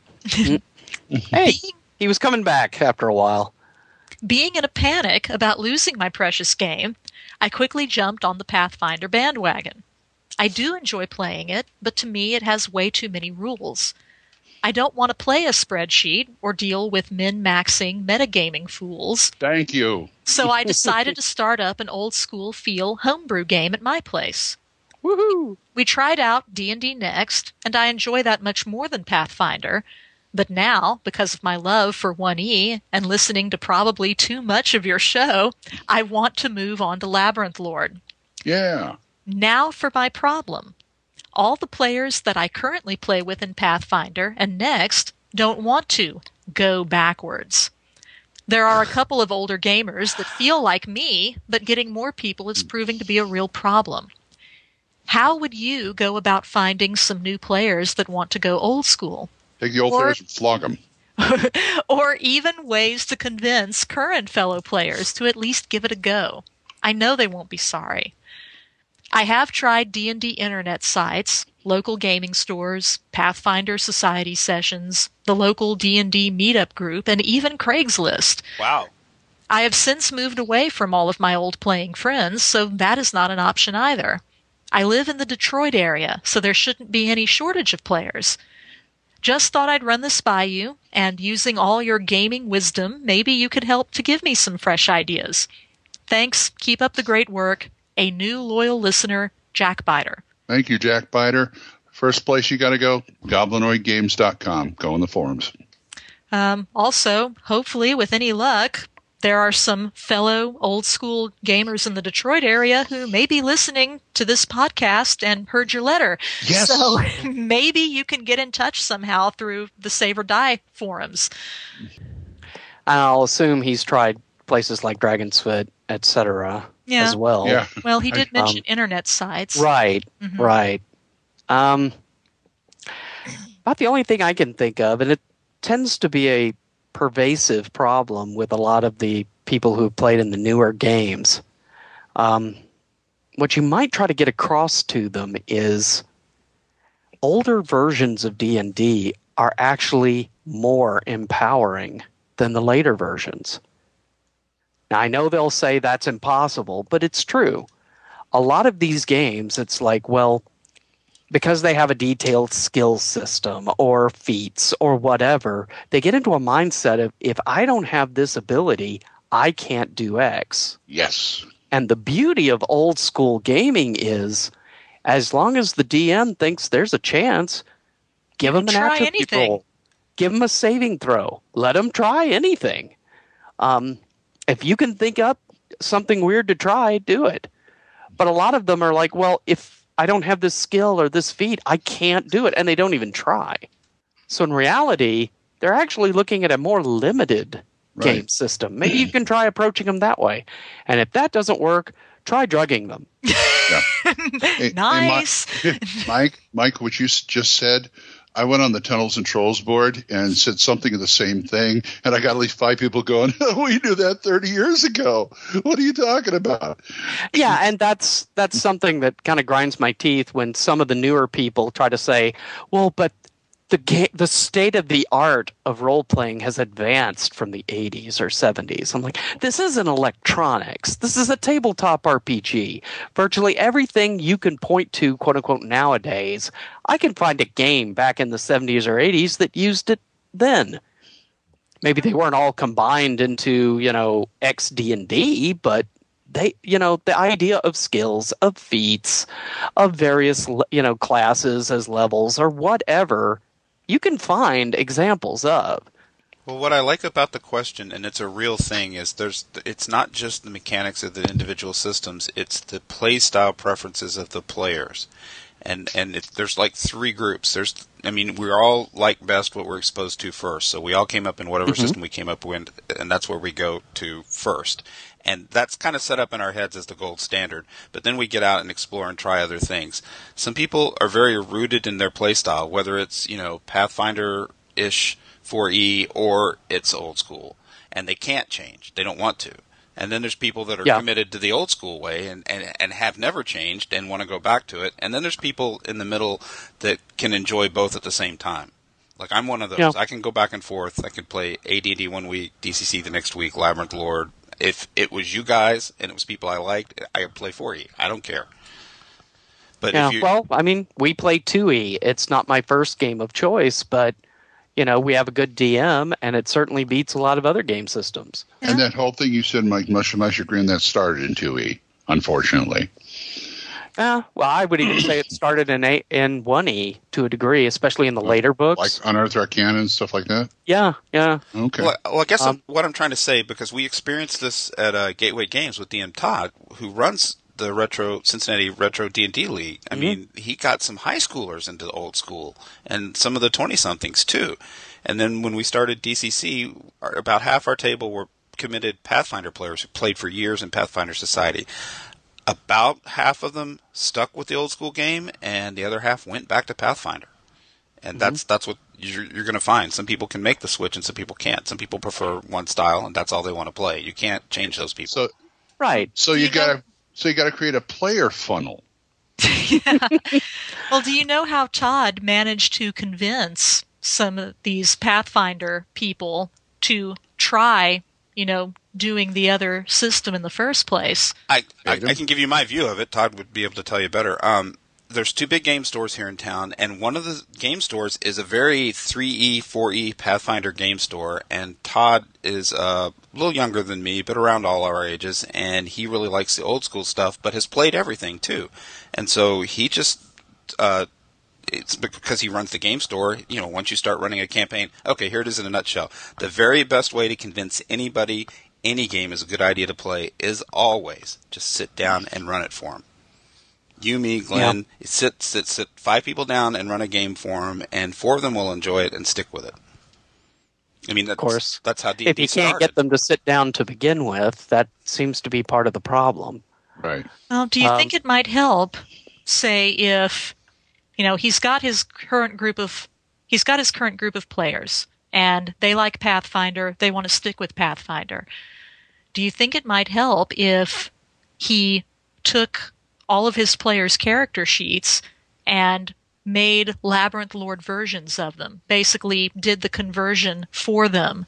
Hey, he was coming back after a while. Being in a panic about losing my precious game, I quickly jumped on the Pathfinder bandwagon. I do enjoy playing it, but to me it has way too many rules. I don't want to play a spreadsheet or deal with min-maxing metagaming fools. Thank you. So I decided to start up an old-school feel homebrew game at my place. Woohoo! We tried out D and D Next, and I enjoy that much more than Pathfinder, but now, because of my love for one E and listening to probably too much of your show, I want to move on to Labyrinth Lord. Yeah. Now for my problem. All the players that I currently play with in Pathfinder and Next don't want to go backwards. There are a couple of older gamers that feel like me, but getting more people is proving to be a real problem. How would you go about finding some new players that want to go old school? Take the old or, players and flog them. Or even ways to convince current fellow players to at least give it a go. I know they won't be sorry. I have tried D and D internet sites, local gaming stores, Pathfinder society sessions, the local D and D meetup group, and even Craigslist. Wow. I have since moved away from all of my old playing friends, so that is not an option either. I live in the Detroit area, so there shouldn't be any shortage of players. Just thought I'd run this by you, and using all your gaming wisdom, maybe you could help to give me some fresh ideas. Thanks. Keep up the great work. A new loyal listener, Jack Biter. Thank you, Jack Biter. First place you got to go, goblinoid games dot com. Go in the forums. Um, also, hopefully, with any luck, there are some fellow old-school gamers in the Detroit area who may be listening to this podcast and heard your letter. Yes. So maybe you can get in touch somehow through the Save or Die forums. I'll assume he's tried places like Dragon's Foot, et cetera, yeah. as well. Yeah. Well, he did mention um, internet sites. Right, mm-hmm. right. Um, about the only thing I can think of, and it tends to be a pervasive problem with a lot of the people who have played in the newer games. Um, what you might try to get across to them is older versions of D and D are actually more empowering than the later versions. Now, I know they'll say that's impossible, but it's true. A lot of these games, it's like, well, because they have a detailed skill system or feats or whatever, they get into a mindset of, if I don't have this ability, I can't do X. Yes. And the beauty of old school gaming is, as long as the D M thinks there's a chance, give them an attribute roll. Give them a saving throw. Let them try anything. Um, if you can think up something weird to try, do it. But a lot of them are like, well, if I don't have this skill or this feat, I can't do it. And they don't even try. So in reality, they're actually looking at a more limited right. game system. Maybe you can try approaching them that way. And if that doesn't work, try drugging them. Yeah. Hey, nice. Hey, Mike, Mike, Mike, what you just said, I went on the Tunnels and Trolls board and said something of the same thing. And I got at least five people going, oh, we knew that thirty years ago. What are you talking about? Yeah, and that's that's something that kind of grinds my teeth when some of the newer people try to say, well, but the ga- the state of the art of role-playing has advanced from the eighties or seventies. I'm like, this isn't electronics. This is a tabletop R P G. Virtually everything you can point to, quote-unquote, nowadays, I can find a game back in the seventies or eighties that used it then. Maybe they weren't all combined into, you know, X, D, and D, but they, you know, the idea of skills, of feats, of various, you know, classes as levels or whatever, you can find examples of. Well, what I like about the question, and it's a real thing, is there's it's not just the mechanics of the individual systems, it's the play style preferences of the players. And and it, there's like three groups. There's, I mean, we all like best what we're exposed to first. So we all came up in whatever mm-hmm. system we came up with, and that's where we go to first. And that's kind of set up in our heads as the gold standard. But then we get out and explore and try other things. Some people are very rooted in their play style, whether it's, you know, Pathfinder-ish four E or it's old school. And they can't change. They don't want to. And then there's people that are yeah. committed to the old school way and, and, and have never changed and want to go back to it. And then there's people in the middle that can enjoy both at the same time. Like, I'm one of those. Yeah. I can go back and forth. I can play A D and D one week, D C C the next week, Labyrinth Lord. If it was you guys and it was people I liked, I play four E. I don't care. But yeah, if you... well, I mean, we play two E. It's not my first game of choice, but... you know, we have a good D M, and it certainly beats a lot of other game systems. And that whole thing you said, Mike, much of my chagrin, that started in two E, unfortunately. Uh, well, I would even say it started in a- in one E to a degree, especially in the later books. Like Unearthed Arcana and stuff like that? Yeah, yeah. Okay. Well, well I guess um, what I'm trying to say, because we experienced this at uh, Gateway Games with D M Todd, who runs the retro Cincinnati Retro D and D League. I mm-hmm. mean, he got some high schoolers into the old school and some of the twenty-somethings, too. And then when we started D C C, our, about half our table were committed Pathfinder players who played for years in Pathfinder Society. About half of them stuck with the old school game, and the other half went back to Pathfinder. And mm-hmm. that's that's what you're, you're going to find. Some people can make the switch, and some people can't. Some people prefer one style, and that's all they want to play. You can't change those people. So, right. So you, you got to... So you got to create a player funnel. Yeah. Well, do you know how Todd managed to convince some of these Pathfinder people to try, you know, doing the other system in the first place? I I, I can give you my view of it. Todd would be able to tell you better. Um, there's two big game stores here in town, and one of the game stores is a very three E, four E Pathfinder game store, and Todd is uh, a little younger than me, but around all our ages, and he really likes the old school stuff, but has played everything too. And so he just... Uh, it's because he runs the game store, you know, once you start running a campaign, okay, here it is in a nutshell. The very best way to convince anybody any game is a good idea to play is always just sit down and run it for him. You, me, Glenn, yeah. sit, sit, sit five people down and run a game for him, and four of them will enjoy it and stick with it. I mean, that's, of course. That's how D and D started. If you can't get them to sit down to begin with, that seems to be part of the problem. Right. Well, do you um, think it might help, say, if... You know, he's got his current group of he's got his current group of players, and they like Pathfinder, they want to stick with Pathfinder. Do you think it might help if he took all of his players' character sheets and made Labyrinth Lord versions of them? Basically did the conversion for them,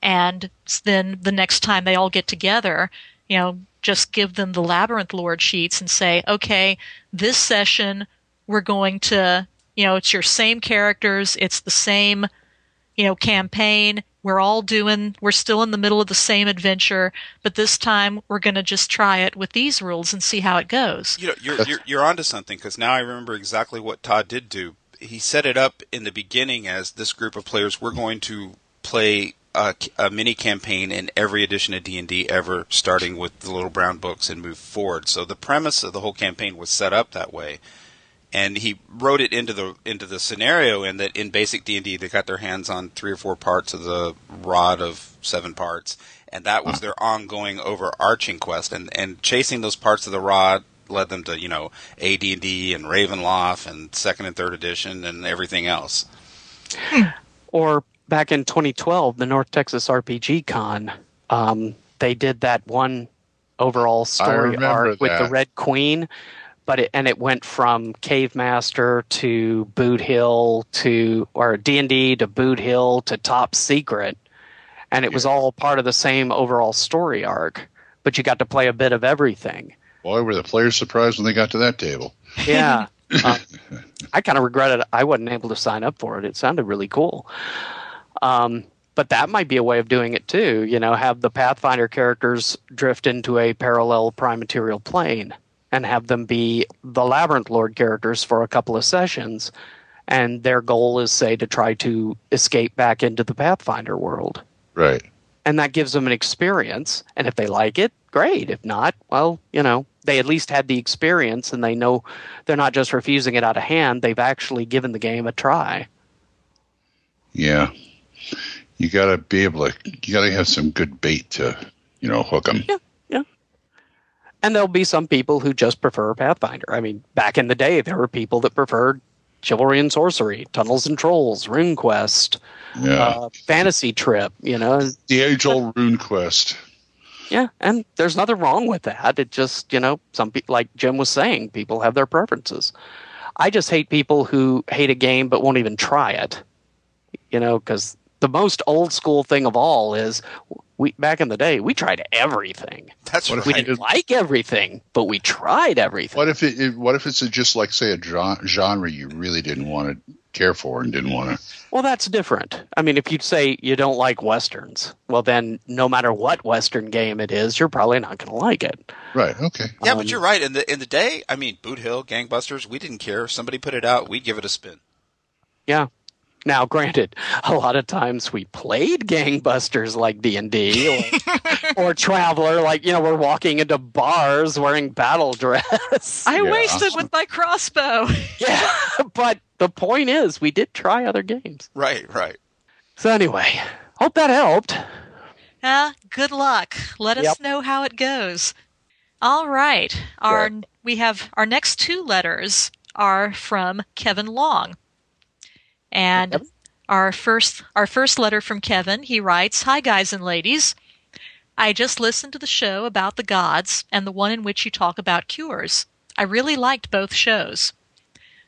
and then the next time they all get together, you know, just give them the Labyrinth Lord sheets and say, okay, this session we're going to, you know, it's your same characters, it's the same, you know, campaign. We're all doing, we're still in the middle of the same adventure, but this time we're going to just try it with these rules and see how it goes. You know, you're you're, you're onto something, because now I remember exactly what Todd did do. He set it up in the beginning as this group of players, we're going to play a, a mini campaign in every edition of D and D ever, starting with the Little Brown Books and move forward. So the premise of the whole campaign was set up that way. And he wrote it into the into the scenario in that in basic D and D they got their hands on three or four parts of the rod of seven parts, and that was their ongoing overarching quest. And, and chasing those parts of the rod led them to, you know, A D and D and Ravenloft and second and third edition and everything else. Or back in twenty twelve, the North Texas R P G Con, um, they did that one overall story arc with the Red Queen. But it, and it went from Cave Master to Boot Hill to, or D and D to Boot Hill to Top Secret. And it was all part of the same overall story arc. But you got to play a bit of everything. Boy, were the players surprised when they got to that table. Yeah. uh, I kind of regretted I wasn't able to sign up for it. It sounded really cool. Um, but that might be a way of doing it too. You know, have the Pathfinder characters drift into a parallel prime material plane. And have them be the Labyrinth Lord characters for a couple of sessions. And their goal is, say, to try to escape back into the Pathfinder world. Right. And that gives them an experience. And if they like it, great. If not, well, you know, they at least had the experience. And they know they're not just refusing it out of hand. They've actually given the game a try. Yeah. You got to be able to, you got to have some good bait to, you know, hook them. Yeah. And there'll be some people who just prefer Pathfinder. I mean, back in the day, there were people that preferred Chivalry and Sorcery, Tunnels and Trolls, RuneQuest, yeah. uh, Fantasy Trip, you know. The age-old RuneQuest. Yeah, and there's nothing wrong with that. It just, you know, some people, like Jim was saying, people have their preferences. I just hate people who hate a game but won't even try it, you know, because the most old-school thing of all is... We, back in the day, we tried everything. That's what right. We didn't like everything, but we tried everything. What if it? What if it's just like, say, a genre you really didn't want to care for and didn't want to? Well, that's different. I mean, if you'd say you don't like Westerns, well, then no matter what Western game it is, you're probably not going to like it. Right, okay. Yeah, um, but you're right. In the, in the day, I mean, Boot Hill, Gangbusters, we didn't care. If somebody put it out, we'd give it a spin. Yeah. Now, granted, a lot of times we played gangbusters like D and D or, or Traveler, like, you know, we're walking into bars wearing battle dress. I yeah. wasted with my crossbow. Yeah, but the point is we did try other games. Right, right. So anyway, hope that helped. Uh, good luck. Let yep. us know how it goes. All right. Our, sure. We have our next two letters are from Kevin Long. And our first our first letter from Kevin, he writes, "Hi guys and ladies. I just listened to the show about the gods and the one in which you talk about cures. I really liked both shows.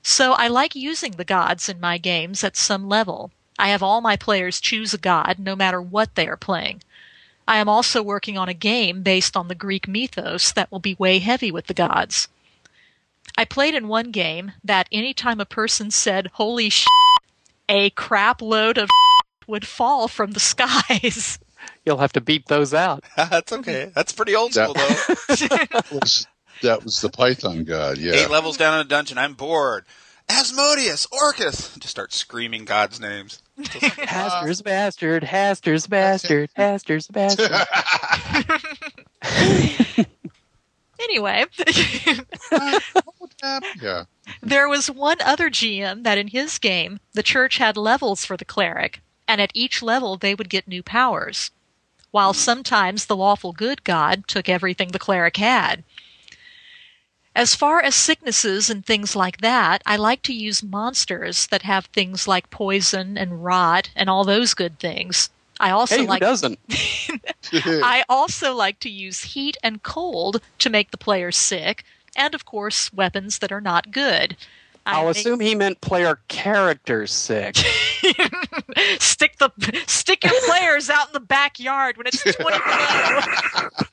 So I like using the gods in my games at some level. I have all my players choose a god no matter what they are playing. I am also working on a game based on the Greek mythos that will be way heavy with the gods. I played in one game that any time a person said, holy shit, a crap load of shit would fall from the skies. You'll have to beep those out. That's okay. That's pretty old school, though. that, was, that was the Python god, yeah. Eight levels down in a dungeon. I'm bored. Asmodeus, Orcus. Just start screaming God's names. Like, oh. Haster's bastard, Haster's bastard, Haster's bastard. Anyway. Yeah. There was one other G M that in his game, the church had levels for the cleric, and at each level they would get new powers, while sometimes the lawful good god took everything the cleric had. As far as sicknesses and things like that, I like to use monsters that have things like poison and rot and all those good things. I also hey, who like doesn't? I also like to use heat and cold to make the player sick, and of course weapons that are not good. I'll I assume he meant player characters sick. stick the stick your players out in the backyard when it's twenty-five.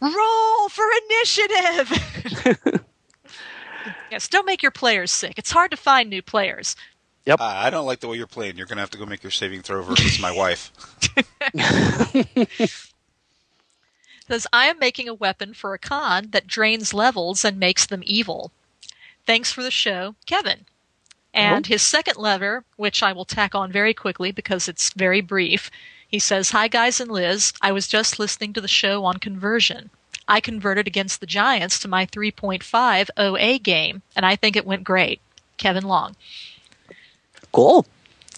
Roll for initiative. Yes, don't make your players sick. It's hard to find new players. Yep. Uh, I don't like the way you're playing. You're going to have to go make your saving throw versus my wife. Says I am making a weapon for a con that drains levels and makes them evil. Thanks for the show, Kevin. And his second letter, which I will tack on very quickly because it's very brief, he says, hi, guys and Liz. I was just listening to the show on conversion. I converted against the Giants to my three point five O A game, and I think it went great. Kevin Long. Cool.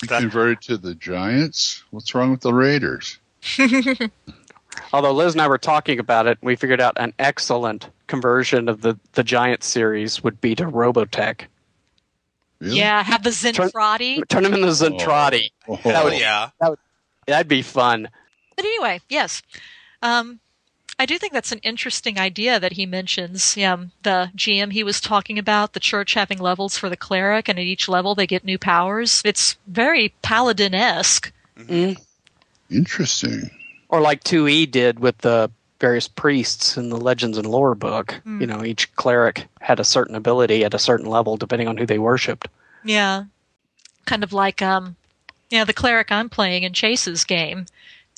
You converted to the Giants? What's wrong with the Raiders? Although Liz and I were talking about it, we figured out an excellent conversion of the, the Giants series would be to Robotech. Really? Yeah, have the Zentradi. Turn, turn them into Zentradi. Oh, that would, yeah. That would, that'd be fun. But anyway, yes. Um, I do think that's an interesting idea that he mentions. Um, the G M he was talking about, the church having levels for the cleric, and at each level they get new powers. It's very paladin-esque. Mm-hmm. Interesting. Or like two E did with the various priests in the Legends and Lore book. Mm. You know, each cleric had a certain ability at a certain level depending on who they worshipped. Yeah. Kind of like um, yeah, the cleric I'm playing in Chase's game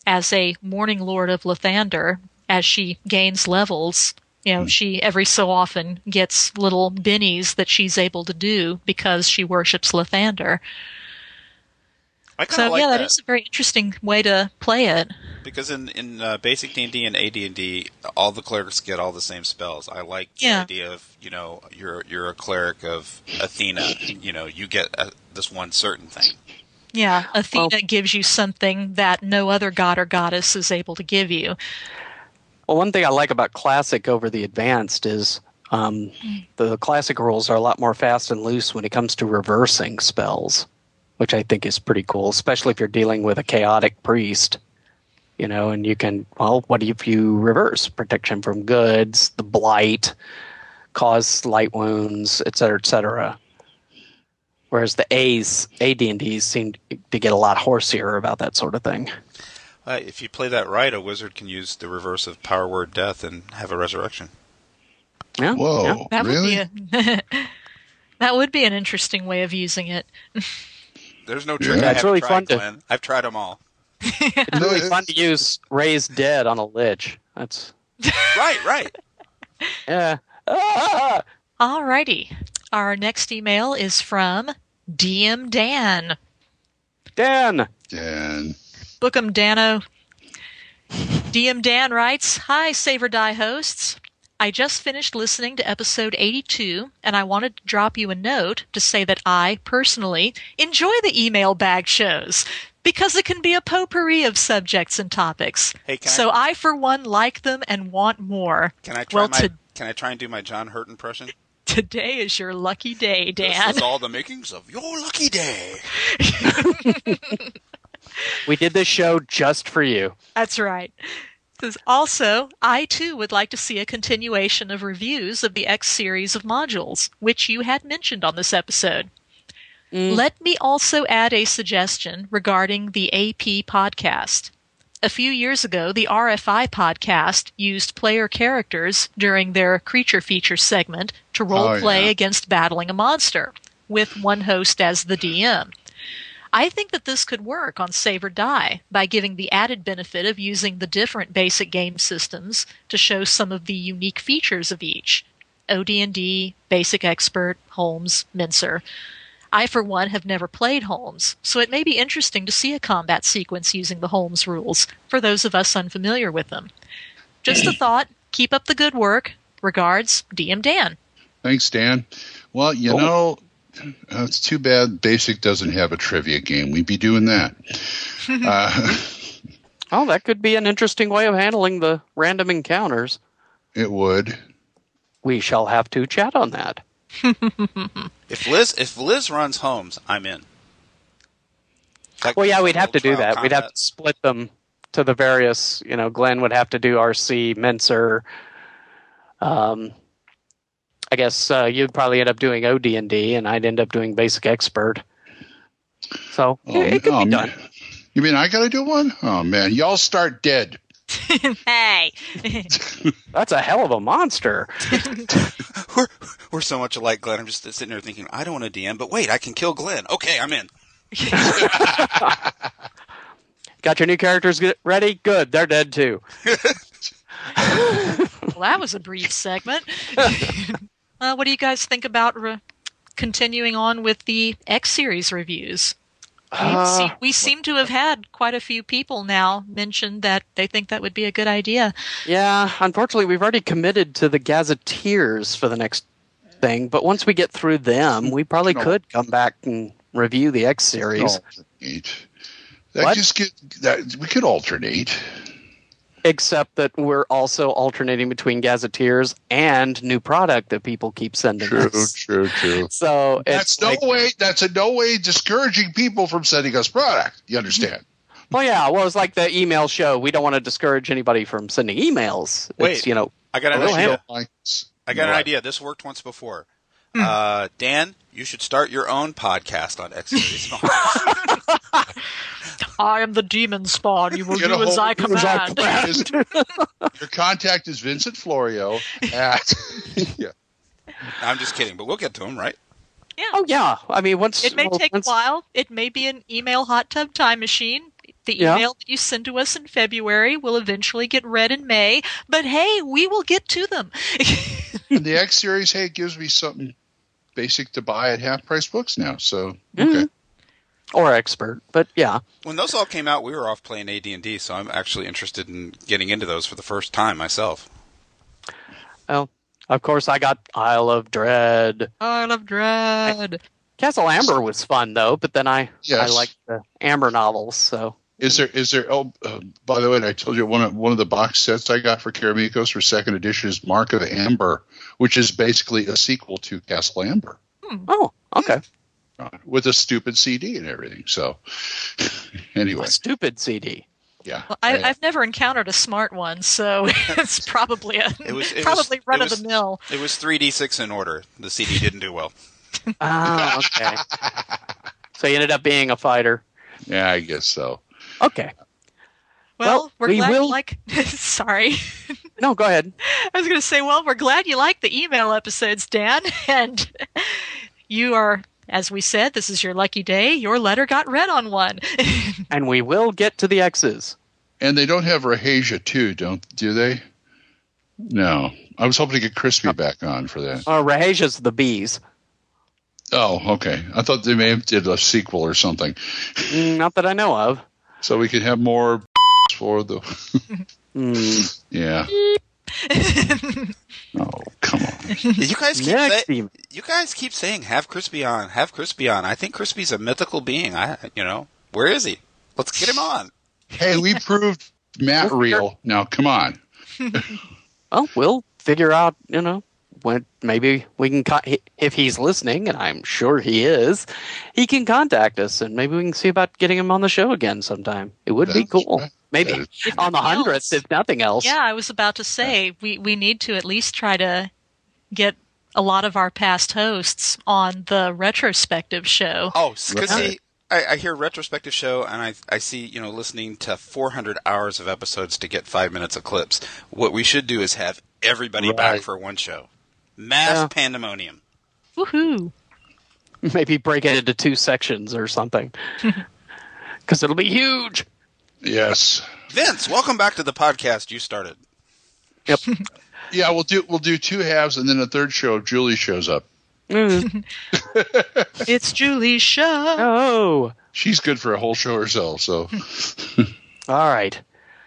as a Morning Lord of Lathander. As she gains levels, you know, mm. she every so often gets little bennies that she's able to do because she worships Lathander. I kind of so, like yeah, that. that is a very interesting way to play it. Because in in uh, basic D and D and A D and D, all the clerics get all the same spells. I like the yeah. idea of, you know, you're you're a cleric of Athena. You know, you get a, this one certain thing. Yeah, Athena well, gives you something that no other god or goddess is able to give you. Well, one thing I like about Classic over the Advanced is um, mm. the Classic rules are a lot more fast and loose when it comes to reversing spells, which I think is pretty cool, especially if you're dealing with a chaotic priest, you know, and you can, well, what if you reverse protection from goods, the blight, cause slight wounds, et cetera, et cetera. Whereas the A's, A D and D's seem to get a lot horsier about that sort of thing. Uh, if you play that right, a wizard can use the reverse of power word death and have a resurrection. Yeah, Whoa, yeah. That really? Would be a, that would be an interesting way of using it. There's no trick. Yeah. I it's really tried, fun to, Glenn. I've tried them all. It's really fun to use raised dead on a lich. That's right, right. Yeah. Ah! All righty. Our next email is from D M Dan. Dan. Dan. Book 'em, Dano. D M Dan writes, hi, Save or Die hosts. I just finished listening to episode eighty-two, and I wanted to drop you a note to say that I, personally, enjoy the email bag shows, because it can be a potpourri of subjects and topics. Hey, can so I, I, for one, like them and want more. Can I try, well, my, to, can I try and do my John Hurt impression? Today is your lucky day, Dan. This is all the makings of your lucky day. We did this show just for you. That's right. Also, I too would like to see a continuation of reviews of the X series of modules, which you had mentioned on this episode. Mm. Let me also add a suggestion regarding the A P podcast. A few years ago, the R F I podcast used player characters during their creature feature segment to role play oh, yeah. against battling a monster, with one host as the D M. I think that this could work on Save or Die by giving the added benefit of using the different basic game systems to show some of the unique features of each. O D and D, Basic Expert, Holmes, Mincer. I, for one, have never played Holmes, so it may be interesting to see a combat sequence using the Holmes rules for those of us unfamiliar with them. Just a thought. Keep up the good work. Regards, D M Dan. Thanks, Dan. Well, you oh. know... Uh, it's too bad Basic doesn't have a trivia game. We'd be doing that. Uh, oh, that could be an interesting way of handling the random encounters. It would. We shall have to chat on that. if Liz if Liz runs Holmes, I'm in. Like, well, yeah, we'd have to do that. Comments. We'd have to split them to the various, you know, Glenn would have to do R C, Mincer, um... I guess uh, you'd probably end up doing O D and D, and I'd end up doing Basic Expert. So oh, it could oh, be done. Man. You mean I got to do one? Oh, man. Y'all start dead. Hey. That's a hell of a monster. we're, we're so much alike, Glenn. I'm just sitting there thinking, I don't want to D M, but wait, I can kill Glenn. Okay, I'm in. Got your new characters ready? Good. They're dead, too. Well, that was a brief segment. Uh, what do you guys think about re- continuing on with the X-Series reviews? Uh, see- we seem to have had quite a few people now mention that they think that would be a good idea. Yeah, unfortunately, we've already committed to the Gazetteers for the next thing, but once we get through them, we probably no. could come back and review the X-Series. Alternate. That what? Just get, that, we could alternate. Except that we're also alternating between Gazetteers and new product that people keep sending true, us. True, true, true. So that's it's no like, way. That's in no way discouraging people from sending us product. You understand? Well, yeah. Well, it's like the email show. We don't want to discourage anybody from sending emails. Wait, it's, you know, I got an idea. I got an idea. This worked once before. Mm. Uh, Dan, you should start your own podcast on X Series. I am the demon spawn. You will Get do as I command. As I Your contact is Vincent Florio at. Yeah. I'm just kidding, but we'll get to him, right? Yeah. Oh yeah. I mean, once it may well, take once... a while. It may be an email hot tub time machine. The email yeah. that you send to us in February will eventually get read in May. But hey, we will get to them. The X Series, hey, gives me something basic to buy at half price books now. So okay. Mm-hmm. Or Expert, but yeah. When those all came out, we were off playing A D and D, so I'm actually interested in getting into those for the first time myself. Well, of course, I got Isle of Dread. Isle of Dread. Castle Amber was fun, though, but then I, yes. I liked the Amber novels, so... Is there? Is there? Oh, uh, by the way, I told you one of one of the box sets I got for Karamikos for second edition is Mark of Amber, which is basically a sequel to Castle Amber. Hmm. Oh, okay. Uh, with a stupid C D and everything. So, anyway, a stupid C D. Yeah, well, I, I, I've never encountered a smart one, so it's probably a it was, it probably was, run of was, the mill. It was three D six in order. The C D didn't do well. Ah, okay. So you ended up being a fighter. Yeah, I guess so. Okay. Well, well we're we glad will... you like... Sorry. No, go ahead. I was going to say, well, we're glad you like the email episodes, Dan. And you are, as we said, this is your lucky day. Your letter got read on one. And we will get to the X's. And they don't have Rahasia too, don't do they? No. I was hoping to get Crispy oh. back on for that. Oh, uh, Rahasia's the bees. Oh, okay. I thought they may have did a sequel or something. Not that I know of. So we could have more for the... mm. Yeah. Oh, come on. You guys, keep say, you guys keep saying, have Crispy on, have Crispy on. I think Crispy's a mythical being. I, You know, where is he? Let's get him on. Hey, we proved Matt real. Now, come on. Well, we'll figure out, you know, when maybe we can... Con- if he's listening, and I'm sure he is, he can contact us, and maybe we can see about getting him on the show again sometime. It would That's be cool. Right. Maybe if on the hundredth, if nothing else. Yeah, I was about to say, we, we need to at least try to get a lot of our past hosts on the retrospective show. Oh, because I, I hear retrospective show, and I I see, you know, listening to four hundred hours of episodes to get five minutes of clips. What we should do is have everybody right. back for one show. Mass yeah. pandemonium. Woohoo! Maybe break it into two sections or something. Because it'll be huge. Yes. Vince, welcome back to the podcast you started. Yep. Yeah, we'll do we'll do two halves, and then a third show if Julie shows up. Mm. It's Julie's show. Oh. She's good for a whole show herself, so. All right.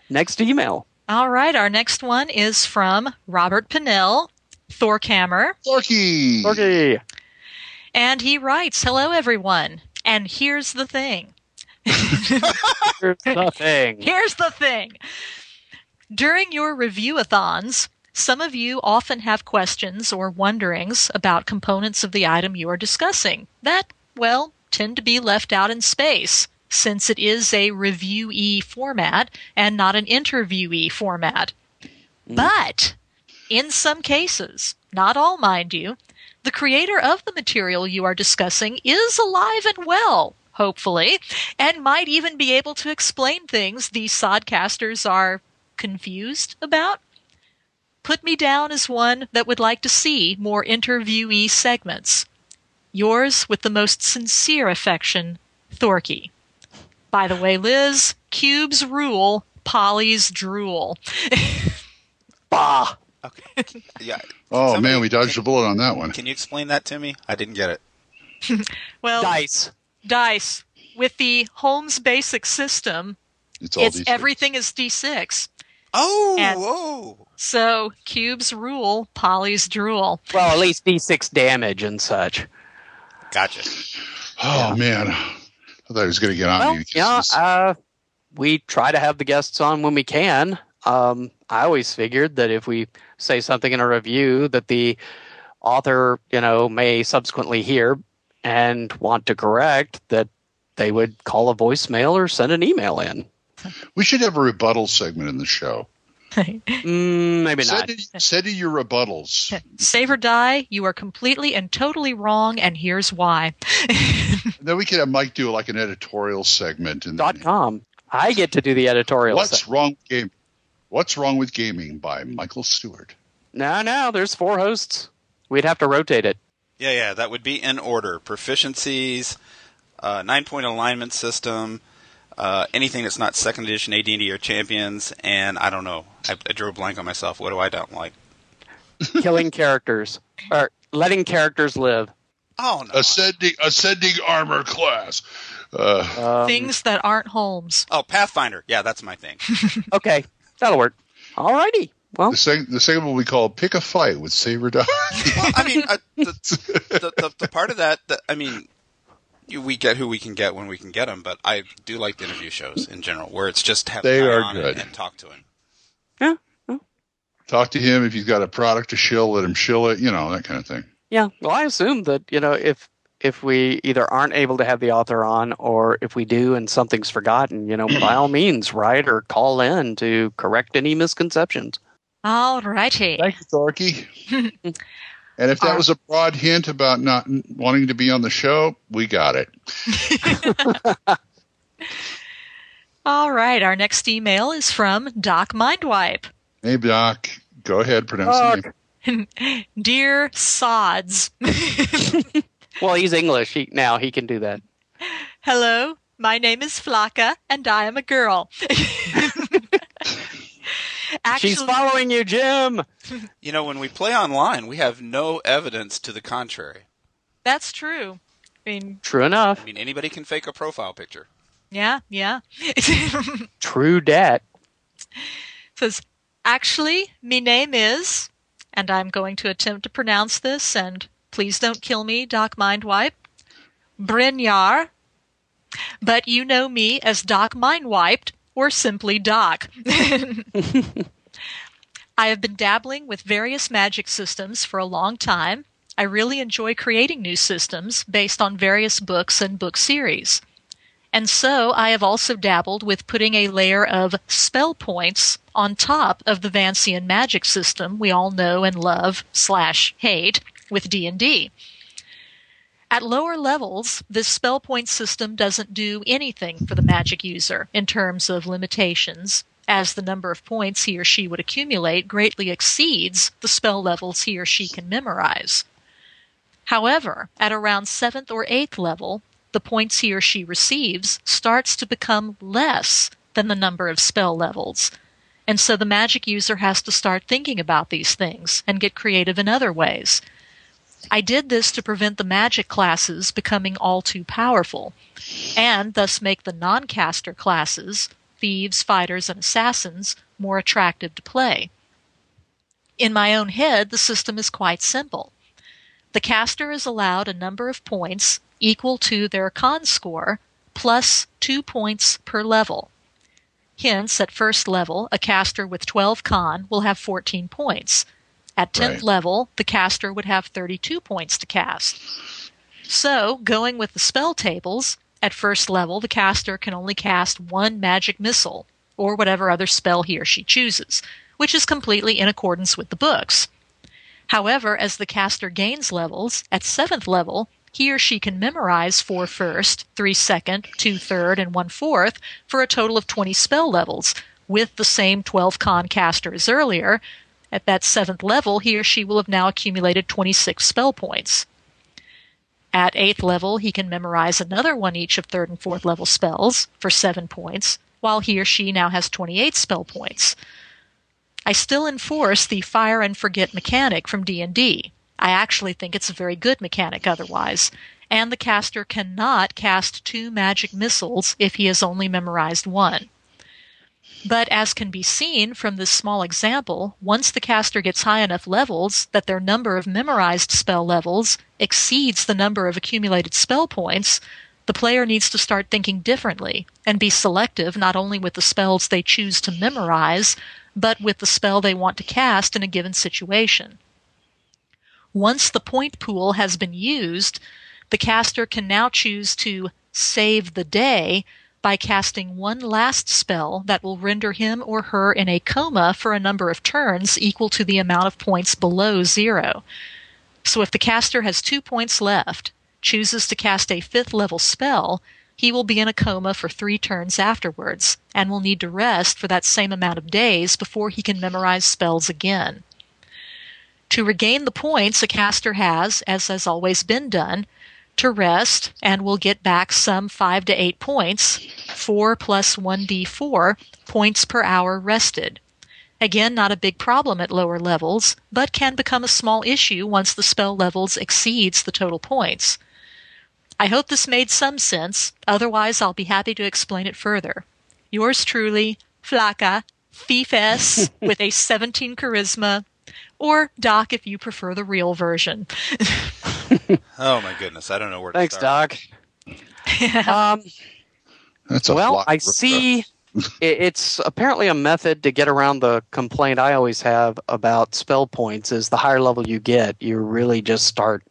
Next email. All right. Our next one is from Robert Pinnell, Thorhammer. Thorky. Thorky. And he writes, "Hello, everyone. And here's the thing. Here's the thing. Here's the thing. During your review-a-thons, some of you often have questions or wonderings about components of the item you are discussing that, well, tend to be left out in space, since it is a review-y format and not an interview-y format. Mm. But in some cases, not all, mind you, the creator of the material you are discussing is alive and well, hopefully, and might even be able to explain things these sodcasters are confused about. Put me down as one that would like to see more interviewee segments. Yours with the most sincere affection, Thorky. By the way, Liz, cubes rule, polys drool." Bah! Okay. Yeah. Oh, Somebody, man, we dodged can, a bullet on that one. Can you explain that to me? I didn't get it. Well, Dice. Dice. With the Holmes basic system, it's all it's, everything is D six. Oh, and whoa. So, cubes rule, polys drool. Well, at least D six damage and such. Gotcha. Oh, yeah. Man. I thought I was going to get on well, you. Yeah, uh, we try to have the guests on when we can. Um, I always figured that if we say something in a review that the author, you know, may subsequently hear and want to correct, that they would call a voicemail or send an email in. We should have a rebuttal segment in the show. mm, maybe not. Said to your rebuttals. Save or die, you are completely and totally wrong, and here's why. Then we could have Mike do like an editorial segment. And Dot com. I get to do the editorial What's segment. Wrong with gaming? What's Wrong with Gaming by Michael Stewart. No, no, there's four hosts. We'd have to rotate it. Yeah, yeah, that would be in order. Proficiencies, uh, nine-point alignment system, Uh, anything that's not second edition A D and D or Champions, and I don't know. I, I drew a blank on myself. What do I don't like? Killing characters. Or letting characters live. Oh, no. Ascending, ascending armor class. Uh, um, Things that aren't Holmes. Oh, Pathfinder. Yeah, that's my thing. Okay. That'll work. All righty. Well, the same, the same will be called Pick a Fight with Save or Die. Well, I mean, uh, the, the, the, the part of that, that I mean... We get who we can get when we can get them, but I do like the interview shows in general, where it's just have they are on good. And, and talk to him. Yeah. yeah, talk to him if he's got a product to shill, let him shill it. You know, that kind of thing. Yeah. Well, I assume that you know if if we either aren't able to have the author on, or if we do and something's forgotten, you know, by all means, write or call in to correct any misconceptions. All righty. Thank you, Thorky. And if that was a broad hint about not wanting to be on the show, we got it. All right. Our next email is from Doc Mindwipe. Hey, Doc. Go ahead. Pronounce the name. Dear Sods. Well, he's English. He, now he can do that. Hello. My name is Flaka, and I am a girl. Actually, she's following you, Jim. You know, when we play online, we have no evidence to the contrary. That's true. I mean, true enough. I mean, anybody can fake a profile picture. Yeah, yeah. True dat. Says, actually, me name is, and I'm going to attempt to pronounce this, and please don't kill me, Doc Mindwipe, Brynjar, but you know me as Doc Mindwiped, or simply Doc. I have been dabbling with various magic systems for a long time. I really enjoy creating new systems based on various books and book series. And so I have also dabbled with putting a layer of spell points on top of the Vancian magic system we all know and love slash hate with D and D. At lower levels, this spell point system doesn't do anything for the magic user in terms of limitations, as the number of points he or she would accumulate greatly exceeds the spell levels he or she can memorize. However, at around seventh or eighth level, the points he or she receives starts to become less than the number of spell levels, and so the magic user has to start thinking about these things and get creative in other ways. I did this to prevent the magic classes becoming all too powerful, and thus make the non-caster classes, thieves, fighters, and assassins, more attractive to play. In my own head, the system is quite simple. The caster is allowed a number of points equal to their con score, plus two points per level. Hence, at first level, a caster with twelve con will have fourteen points. At tenth right. level, the caster would have thirty-two points to cast. So, going with the spell tables, at first level, the caster can only cast one magic missile, or whatever other spell he or she chooses, which is completely in accordance with the books. However, as the caster gains levels, at seventh level, he or she can memorize four first, three second, two third, and one fourth, for a total of twenty spell levels, with the same twelve con caster as earlier. At that seventh level, he or she will have now accumulated twenty-six spell points. At eighth level, he can memorize another one each of third and fourth level spells for seven points, while he or she now has twenty-eight spell points. I still enforce the fire and forget mechanic from D and D. I actually think it's a very good mechanic otherwise, and the caster cannot cast two magic missiles if he has only memorized one. But as can be seen from this small example, once the caster gets high enough levels that their number of memorized spell levels exceeds the number of accumulated spell points, the player needs to start thinking differently and be selective not only with the spells they choose to memorize, but with the spell they want to cast in a given situation. Once the point pool has been used, the caster can now choose to save the day by casting one last spell that will render him or her in a coma for a number of turns equal to the amount of points below zero. So if the caster has two points left, chooses to cast a fifth level spell, he will be in a coma for three turns afterwards, and will need to rest for that same amount of days before he can memorize spells again. To regain the points, a caster has, as has always been done, to rest, and will get back some five to eight points, four plus one d four points per hour rested. Again, not a big problem at lower levels, but can become a small issue once the spell levels exceeds the total points. I hope this made some sense, otherwise I'll be happy to explain it further. Yours truly, Flaca, Thiefess, with a seventeen charisma, or Doc if you prefer the real version. Oh my goodness, I don't know where to Thanks, start. Thanks, Doc. um, That's a well, I see it's apparently a method to get around the complaint I always have about spell points is the higher level you get, you really just start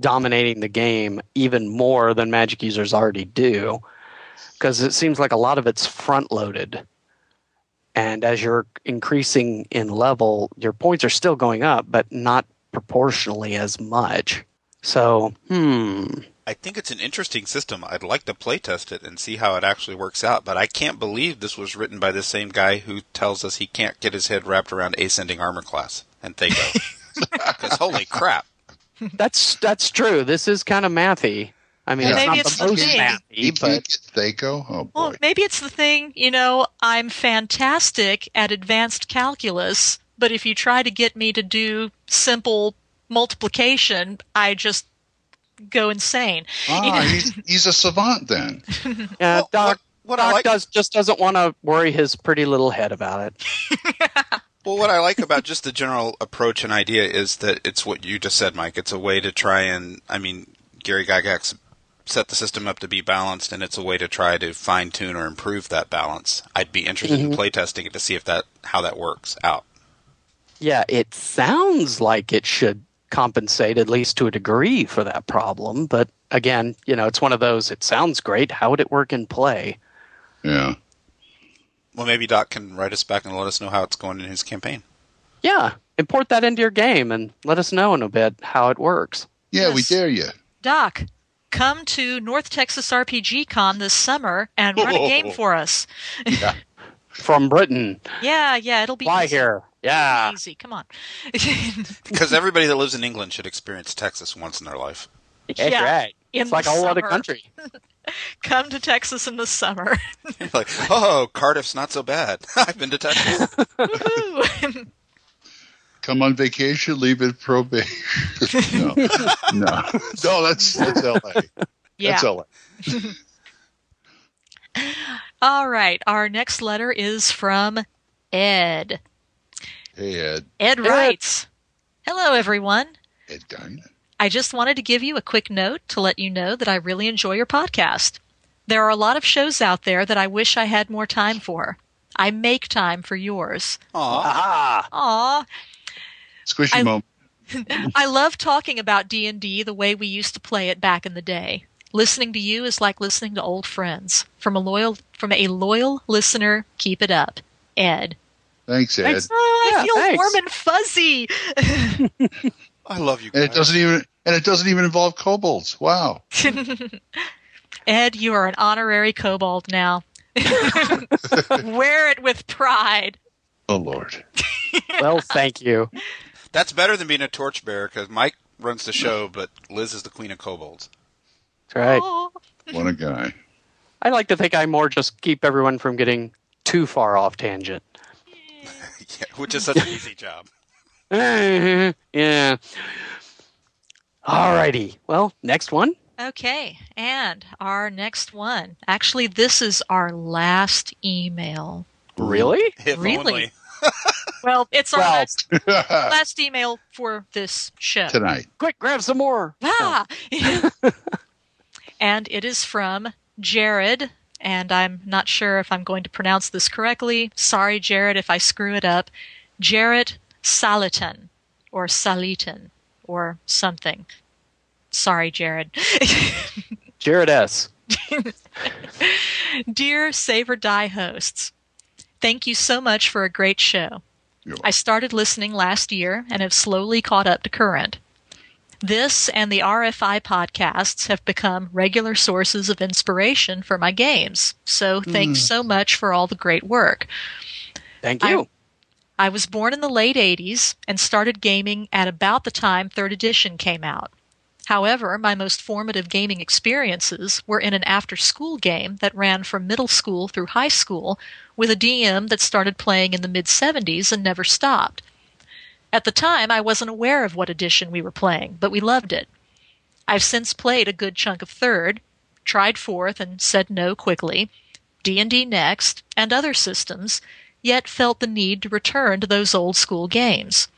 dominating the game even more than magic users already do, because it seems like a lot of it's front-loaded. And as you're increasing in level, your points are still going up, but not proportionally as much. So, hmm. I think it's an interesting system. I'd like to play test it and see how it actually works out, but I can't believe this was written by the same guy who tells us he can't get his head wrapped around ascending armor class and Thaco. Because holy crap. That's that's true. This is kind of mathy. I mean, well, it's maybe not it's the, the most mathy, but Thaco? Oh, boy. Well, maybe it's the thing, you know, I'm fantastic at advanced calculus, but if you try to get me to do simple multiplication, I just go insane. Ah, you know? he's, he's a savant then. Yeah, well, Doc, what, what Doc like... does, just doesn't want to worry his pretty little head about it. Well, what I like about just the general approach and idea is that it's what you just said, Mike. It's a way to try and, I mean, Gary Gygax set the system up to be balanced, and it's a way to try to fine-tune or improve that balance. I'd be interested mm-hmm. in playtesting it to see if that how that works out. Yeah, it sounds like it should compensate, at least to a degree, for that problem. But again, you know, it's one of those, it sounds great. How would it work in play? Yeah. Well, maybe Doc can write us back and let us know how it's going in his campaign. Yeah, import that into your game and let us know in a bit how it works. Yeah, yes. We dare you. Doc, come to North Texas R P G Con this summer and run a game for us. Yeah. From Britain. Yeah, yeah, it'll be Fly easy. Here. Yeah. It'll be easy, come on. Because everybody that lives in England should experience Texas once in their life. That's yeah, right. It's like a whole other country. Come to Texas in the summer. Like, oh, Cardiff's not so bad. I've been to Texas. Woohoo! Come on vacation, leave it probate. no. no, no, that's that's L A. Yeah. That's L A. All right, our next letter is from Ed. Hey, Ed. Ed writes, Ed. "Hello, everyone. Ed Diamond. I just wanted to give you a quick note to let you know that I really enjoy your podcast. There are a lot of shows out there that I wish I had more time for. I make time for yours. Aww. Aww. Squishy I, moment. I love talking about D and D the way we used to play it back in the day. Listening to you is like listening to old friends. From a loyal from a loyal listener, keep it up. Ed." Thanks, Ed. Thanks. Oh, yeah, I feel thanks. warm and fuzzy. I love you guys. And it doesn't even and it doesn't even involve kobolds. Wow. Ed, you are an honorary kobold now. Wear it with pride. Oh, Lord. Well, thank you. That's better than being a torchbearer, because Mike runs the show, but Liz is the queen of kobolds. That's right. Oh. What a guy. I like to think I more just keep everyone from getting too far off tangent. Yeah, which is such an easy job. Yeah. All righty. Well, next one. Okay, and our next one. Actually, this is our last email. Really? If really? Only. Well, it's our well. Last, last email for this show. Tonight. Quick, grab some more. Ah! And it is from Jared, and I'm not sure if I'm going to pronounce this correctly. Sorry, Jared, if I screw it up. Jared Salatin, or Salitin, or something. Sorry, Jared. Jared S. Dear Save or Die hosts, thank you so much for a great show. You're I started listening last year and have slowly caught up to current. This and the R F I podcasts have become regular sources of inspiration for my games, so thanks mm. so much for all the great work. Thank you. I, I was born in the late eighties and started gaming at about the time third edition came out. However, my most formative gaming experiences were in an after-school game that ran from middle school through high school with a D M that started playing in the mid-seventies and never stopped. At the time, I wasn't aware of what edition we were playing, but we loved it. I've since played a good chunk of third, tried fourth and said no quickly, D and D Next, and other systems, yet felt the need to return to those old-school games.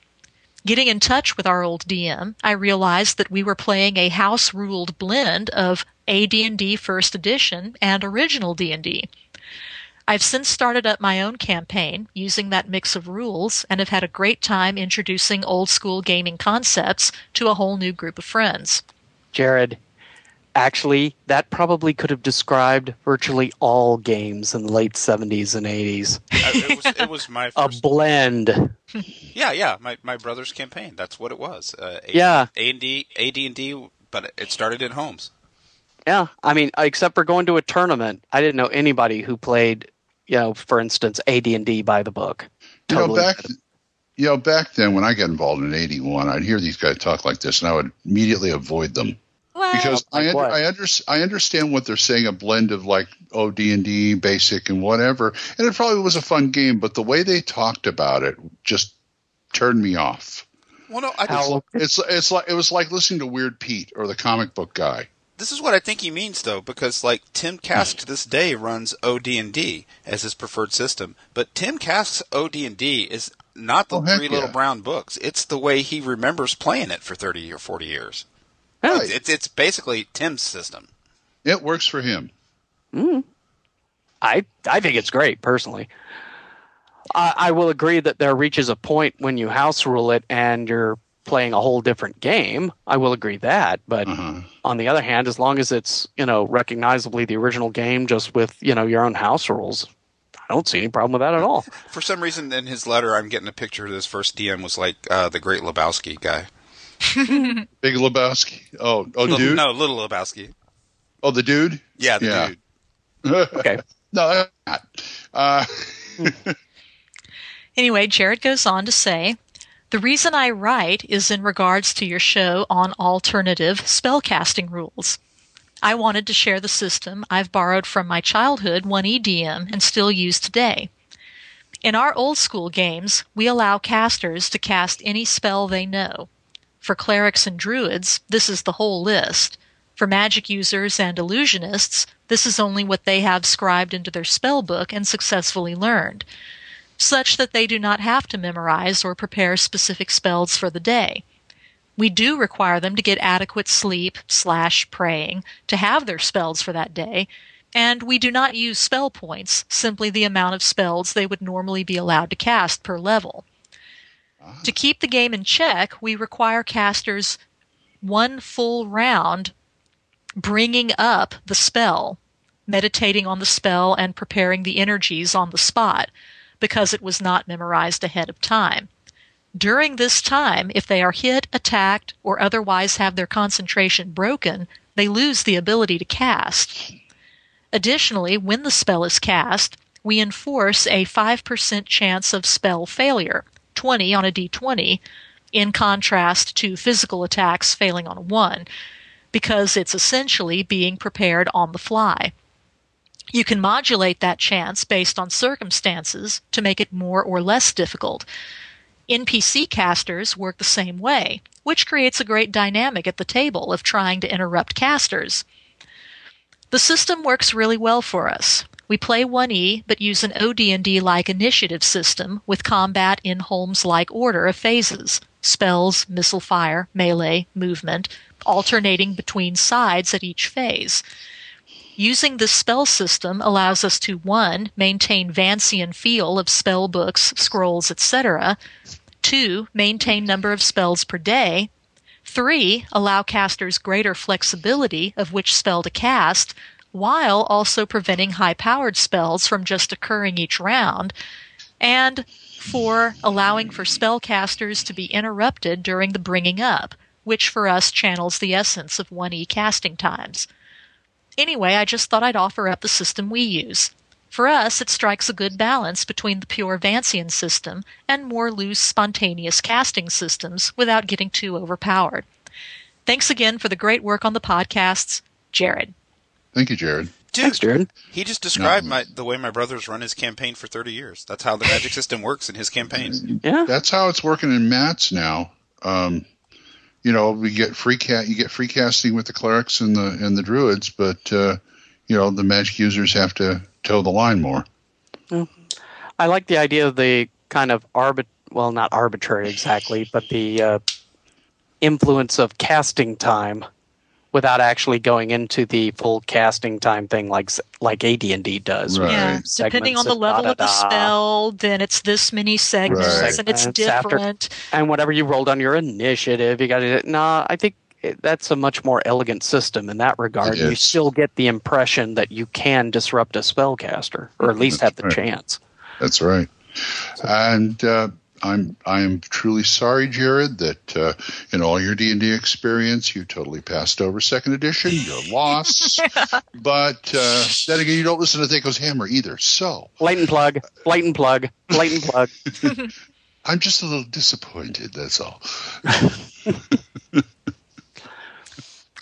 Getting in touch with our old D M, I realized that we were playing a house-ruled blend of A D and D First Edition and original D and D. I've since started up my own campaign using that mix of rules and have had a great time introducing old-school gaming concepts to a whole new group of friends. Jared, actually, that probably could have described virtually all games in the late seventies and eighties. It was, it was my first. A blend. Yeah, yeah, my my brother's campaign. That's what it was. Uh, A, yeah, A and D, A D and D, but it started in homes. Yeah, I mean, except for going to a tournament, I didn't know anybody who played, you know, for instance, A D and D by the book. Totally. You know, back, you know, back then when I got involved in eighty-one, I'd hear these guys talk like this, and I would immediately avoid them. What? Because like I under, I, under, I understand what they're saying, a blend of like O D and D, basic, and whatever. And it probably was a fun game, but the way they talked about it just turned me off. Well, no, I just, it's, it's, it's like, it was like listening to Weird Pete or the comic book guy. This is what I think he means, though, because like Tim Kask to this day runs O D and D as his preferred system. But Tim Kask's O D and D is not the oh, three yeah. little brown books. It's the way he remembers playing it for thirty or forty years. No, right. it's, it's basically Tim's system. It works for him. Mm. I I think it's great, personally. I, I will agree that there reaches a point when you house rule it and you're playing a whole different game. I will agree that. But uh-huh. on the other hand, as long as it's, you know, recognizably the original game just with, you know, your own house rules, I don't see any problem with that at all. For some reason in his letter, I'm getting a picture of this first D M was like uh, the Great Lebowski guy. Big Lebowski. Oh, oh, L- dude. No, Little Lebowski. Oh, the dude. Yeah, the yeah. dude. Okay. No, I'm not. Uh, anyway, Jared goes on to say, "The reason I write is in regards to your show on alternative spellcasting rules. I wanted to share the system I've borrowed from my childhood one E D M and still use today. In our old school games, we allow casters to cast any spell they know. For clerics and druids, this is the whole list. For magic users and illusionists, this is only what they have scribed into their spell book and successfully learned, such that they do not have to memorize or prepare specific spells for the day. We do require them to get adequate sleep slash praying to have their spells for that day, and we do not use spell points, simply the amount of spells they would normally be allowed to cast per level. Uh-huh. To keep the game in check, we require casters one full round bringing up the spell, meditating on the spell and preparing the energies on the spot, because it was not memorized ahead of time. During this time, if they are hit, attacked, or otherwise have their concentration broken, they lose the ability to cast. Additionally, when the spell is cast, we enforce a five percent chance of spell failure, twenty on a d twenty, in contrast to physical attacks failing on a one, because it's essentially being prepared on the fly. You can modulate that chance based on circumstances to make it more or less difficult. N P C casters work the same way, which creates a great dynamic at the table of trying to interrupt casters. The system works really well for us. We play one E, but use an O D and D-like initiative system with combat in Holmes-like order of phases, spells, missile fire, melee, movement, alternating between sides at each phase. Using this spell system allows us to, one, maintain Vancian feel of spell books, scrolls, et cetera, two, maintain number of spells per day, three, allow casters greater flexibility of which spell to cast, while also preventing high-powered spells from just occurring each round, and four, allowing for spellcasters to be interrupted during the bringing up, which for us channels the essence of one E casting times. Anyway, I just thought I'd offer up the system we use. For us, it strikes a good balance between the pure Vancian system and more loose, spontaneous casting systems without getting too overpowered. Thanks again for the great work on the podcasts, Jared." Thank you, Jared. Dude, Thanks, Jared. He just described no. my, the way my brother's run his campaign for thirty years. That's how the magic system works in his campaign. Yeah, that's how it's working in Matt's now. Um You know, we get free cat. You get free casting with the clerics and the and the druids, but uh, you know the magic users have to toe the line more. Well, I like the idea of the kind of arbit. Well, not arbitrary exactly, but the uh, influence of casting time without actually going into the full casting time thing like like A D and D does. Right. Yeah, segments depending on the level da, da, da. of the spell, then it's this many segments, right. and it's, it's different. After, and whatever you rolled on your initiative, you got to – nah, I think that's a much more elegant system in that regard. You still get the impression that you can disrupt a spellcaster, or at least that's have the right. chance. That's right. And uh, – I'm I'm truly sorry, Jared, that uh, in all your D and D experience, you totally passed over second edition. You're lost. But uh, then again, you don't listen to Thaco's Hammer either. So blatant plug, blatant plug, blatant plug. I'm just a little disappointed. That's all.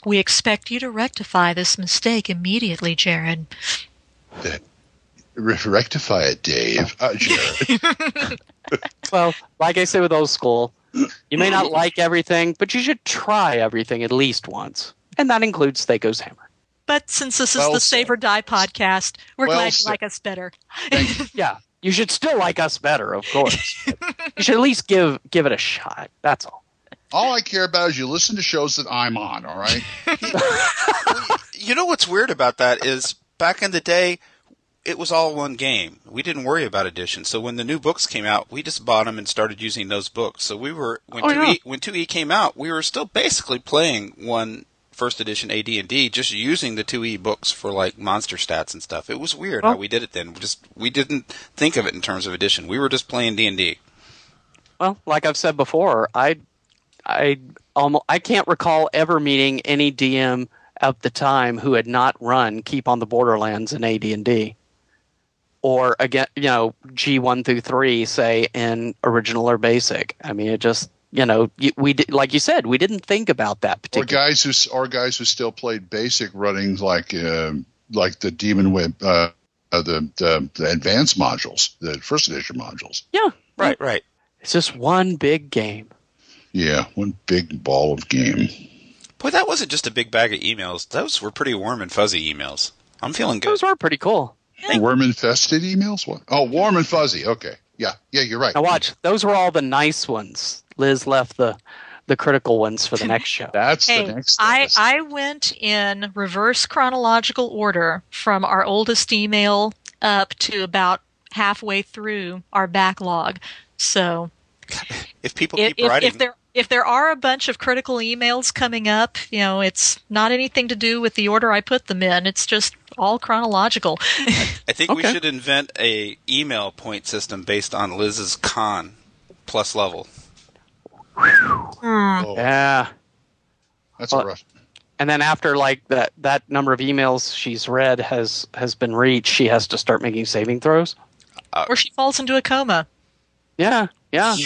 We expect you to rectify this mistake immediately, Jared. That- Rectify it, Dave. Uh, sure. Well, like I say with old school, you may not like everything, but you should try everything at least once. And that includes Thaco's Hammer. But since this is well the said. Save or Die podcast, we're well glad said. You like us better. Yeah, you should still like us better, of course. You should at least give give it a shot. That's all. All I care about is you listen to shows that I'm on, all right? You know what's weird about that is back in the day, it was all one game. We didn't worry about edition. So when the new books came out, we just bought them and started using those books. So we were when, oh, two E, yeah. when two E came out, we were still basically playing one first edition A D and D, just using the two E books for like monster stats and stuff. It was weird well, how we did it then. We just we didn't think of it in terms of edition. We were just playing D and D. Well, like I've said before, I I um, I can't recall ever meeting any D M at the time who had not run Keep on the Borderlands in A D and D, or again, you know, G one through three, say in original or basic. I mean, it just, you know, we did, like you said, we didn't think about that particular. Or guys who, or guys who still played basic running, like uh, like the Demon Web, uh, the, the the advanced modules, the first edition modules. Yeah, right, right. It's just one big game. Yeah, one big ball of game. Boy, that wasn't just a big bag of emails. Those were pretty warm and fuzzy emails. I'm feeling good. Those were pretty cool. Yeah. Worm infested emails? What? Oh, warm and fuzzy. Okay, yeah, yeah, you're right. Now watch, those were all the nice ones. Liz left the, the critical ones for the next show. That's hey, the next I, I went in reverse chronological order from our oldest email up to about halfway through our backlog. So if people keep if, writing... If there, if there are a bunch of critical emails coming up, you know, it's not anything to do with the order I put them in. It's just all chronological. I, I think okay. we should invent a email point system based on Liz's con plus level. Oh. Yeah, that's well, a rush. And then after like that, that number of emails she's read has has been reached. She has to start making saving throws, uh, or she falls into a coma. Yeah, yeah.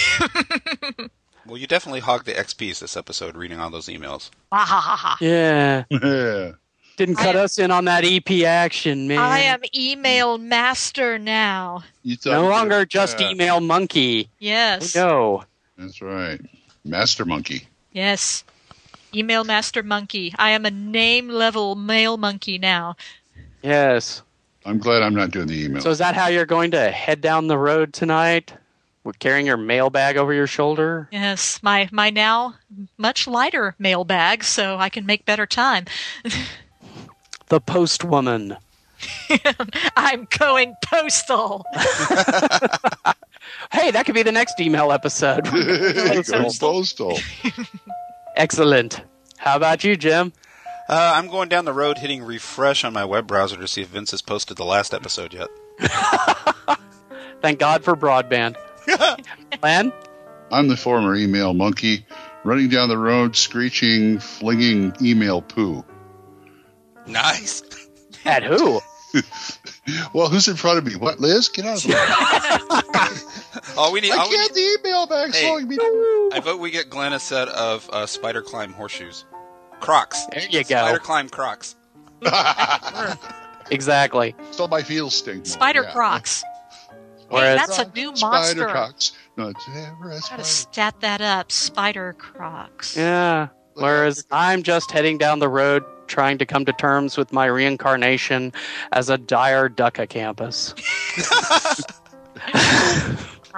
Well, you definitely hogged the X Ps this episode reading all those emails. Yeah. Yeah. Didn't cut am, us in on that E P action, man. I am email master now. No longer that. Just email monkey. Yes. No. That's right. Master Monkey. Yes. Email Master Monkey. I am a name-level mail monkey now. Yes. I'm glad I'm not doing the email. So is that how you're going to head down the road tonight? With carrying your mailbag over your shoulder? Yes. My, my now much lighter mailbag, so I can make better time. The postwoman. I'm going postal. Hey, that could be the next email episode. Go postal. Excellent. How about you, Jim? Uh, I'm going down the road hitting refresh on my web browser to see if Vince has posted the last episode yet. Thank God for broadband. Lan? I'm the former email monkey, running down the road, screeching, flinging email poo. Nice. At who? Well, who's in front of me? What, Liz? Get out of the way. all we need, I all can't we need... the email back hey, slowing me down. I vote we get Glenn a set of uh, Spider Climb horseshoes. Crocs. There you Spider go. Spider Climb Crocs. Exactly. So my feels stink. Spider yeah. Crocs. Hey, that's Crocs, a new monster. Spider Crocs. No, it's ever a spider. Gotta stat that up. Spider Crocs. Yeah. Whereas I'm just heading down the road trying to come to terms with my reincarnation as a dire duck hippocampus. Is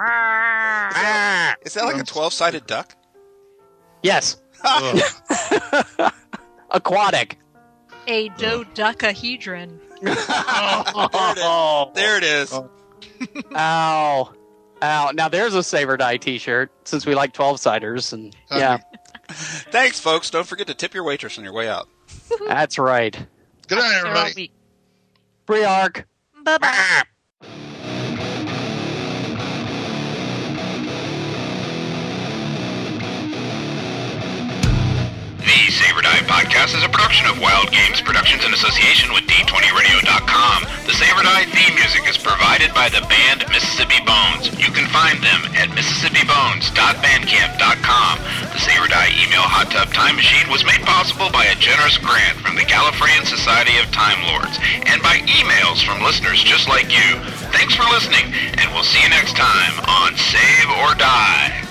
that, is that like a twelve-sided duck? Yes. Aquatic. A dodecahedron. Oh, there it is. There it is. Ow. Ow. Now there's a Save or Die t-shirt, since we like twelve-siders. And yeah. Thanks, folks. Don't forget to tip your waitress on your way out. That's right. Good night, everybody. Free arc. Bye-bye. The Save or Die podcast is a production of Wild Games Productions in association with D twenty radio dot com. The Save or Die theme music is provided by the band Mississippi Bones. You can find them at mississippi bones dot bandcamp dot com. The Save or Die email hot tub time machine was made possible by a generous grant from the Gallifreyan Society of Time Lords and by emails from listeners just like you. Thanks for listening, and we'll see you next time on Save or Die.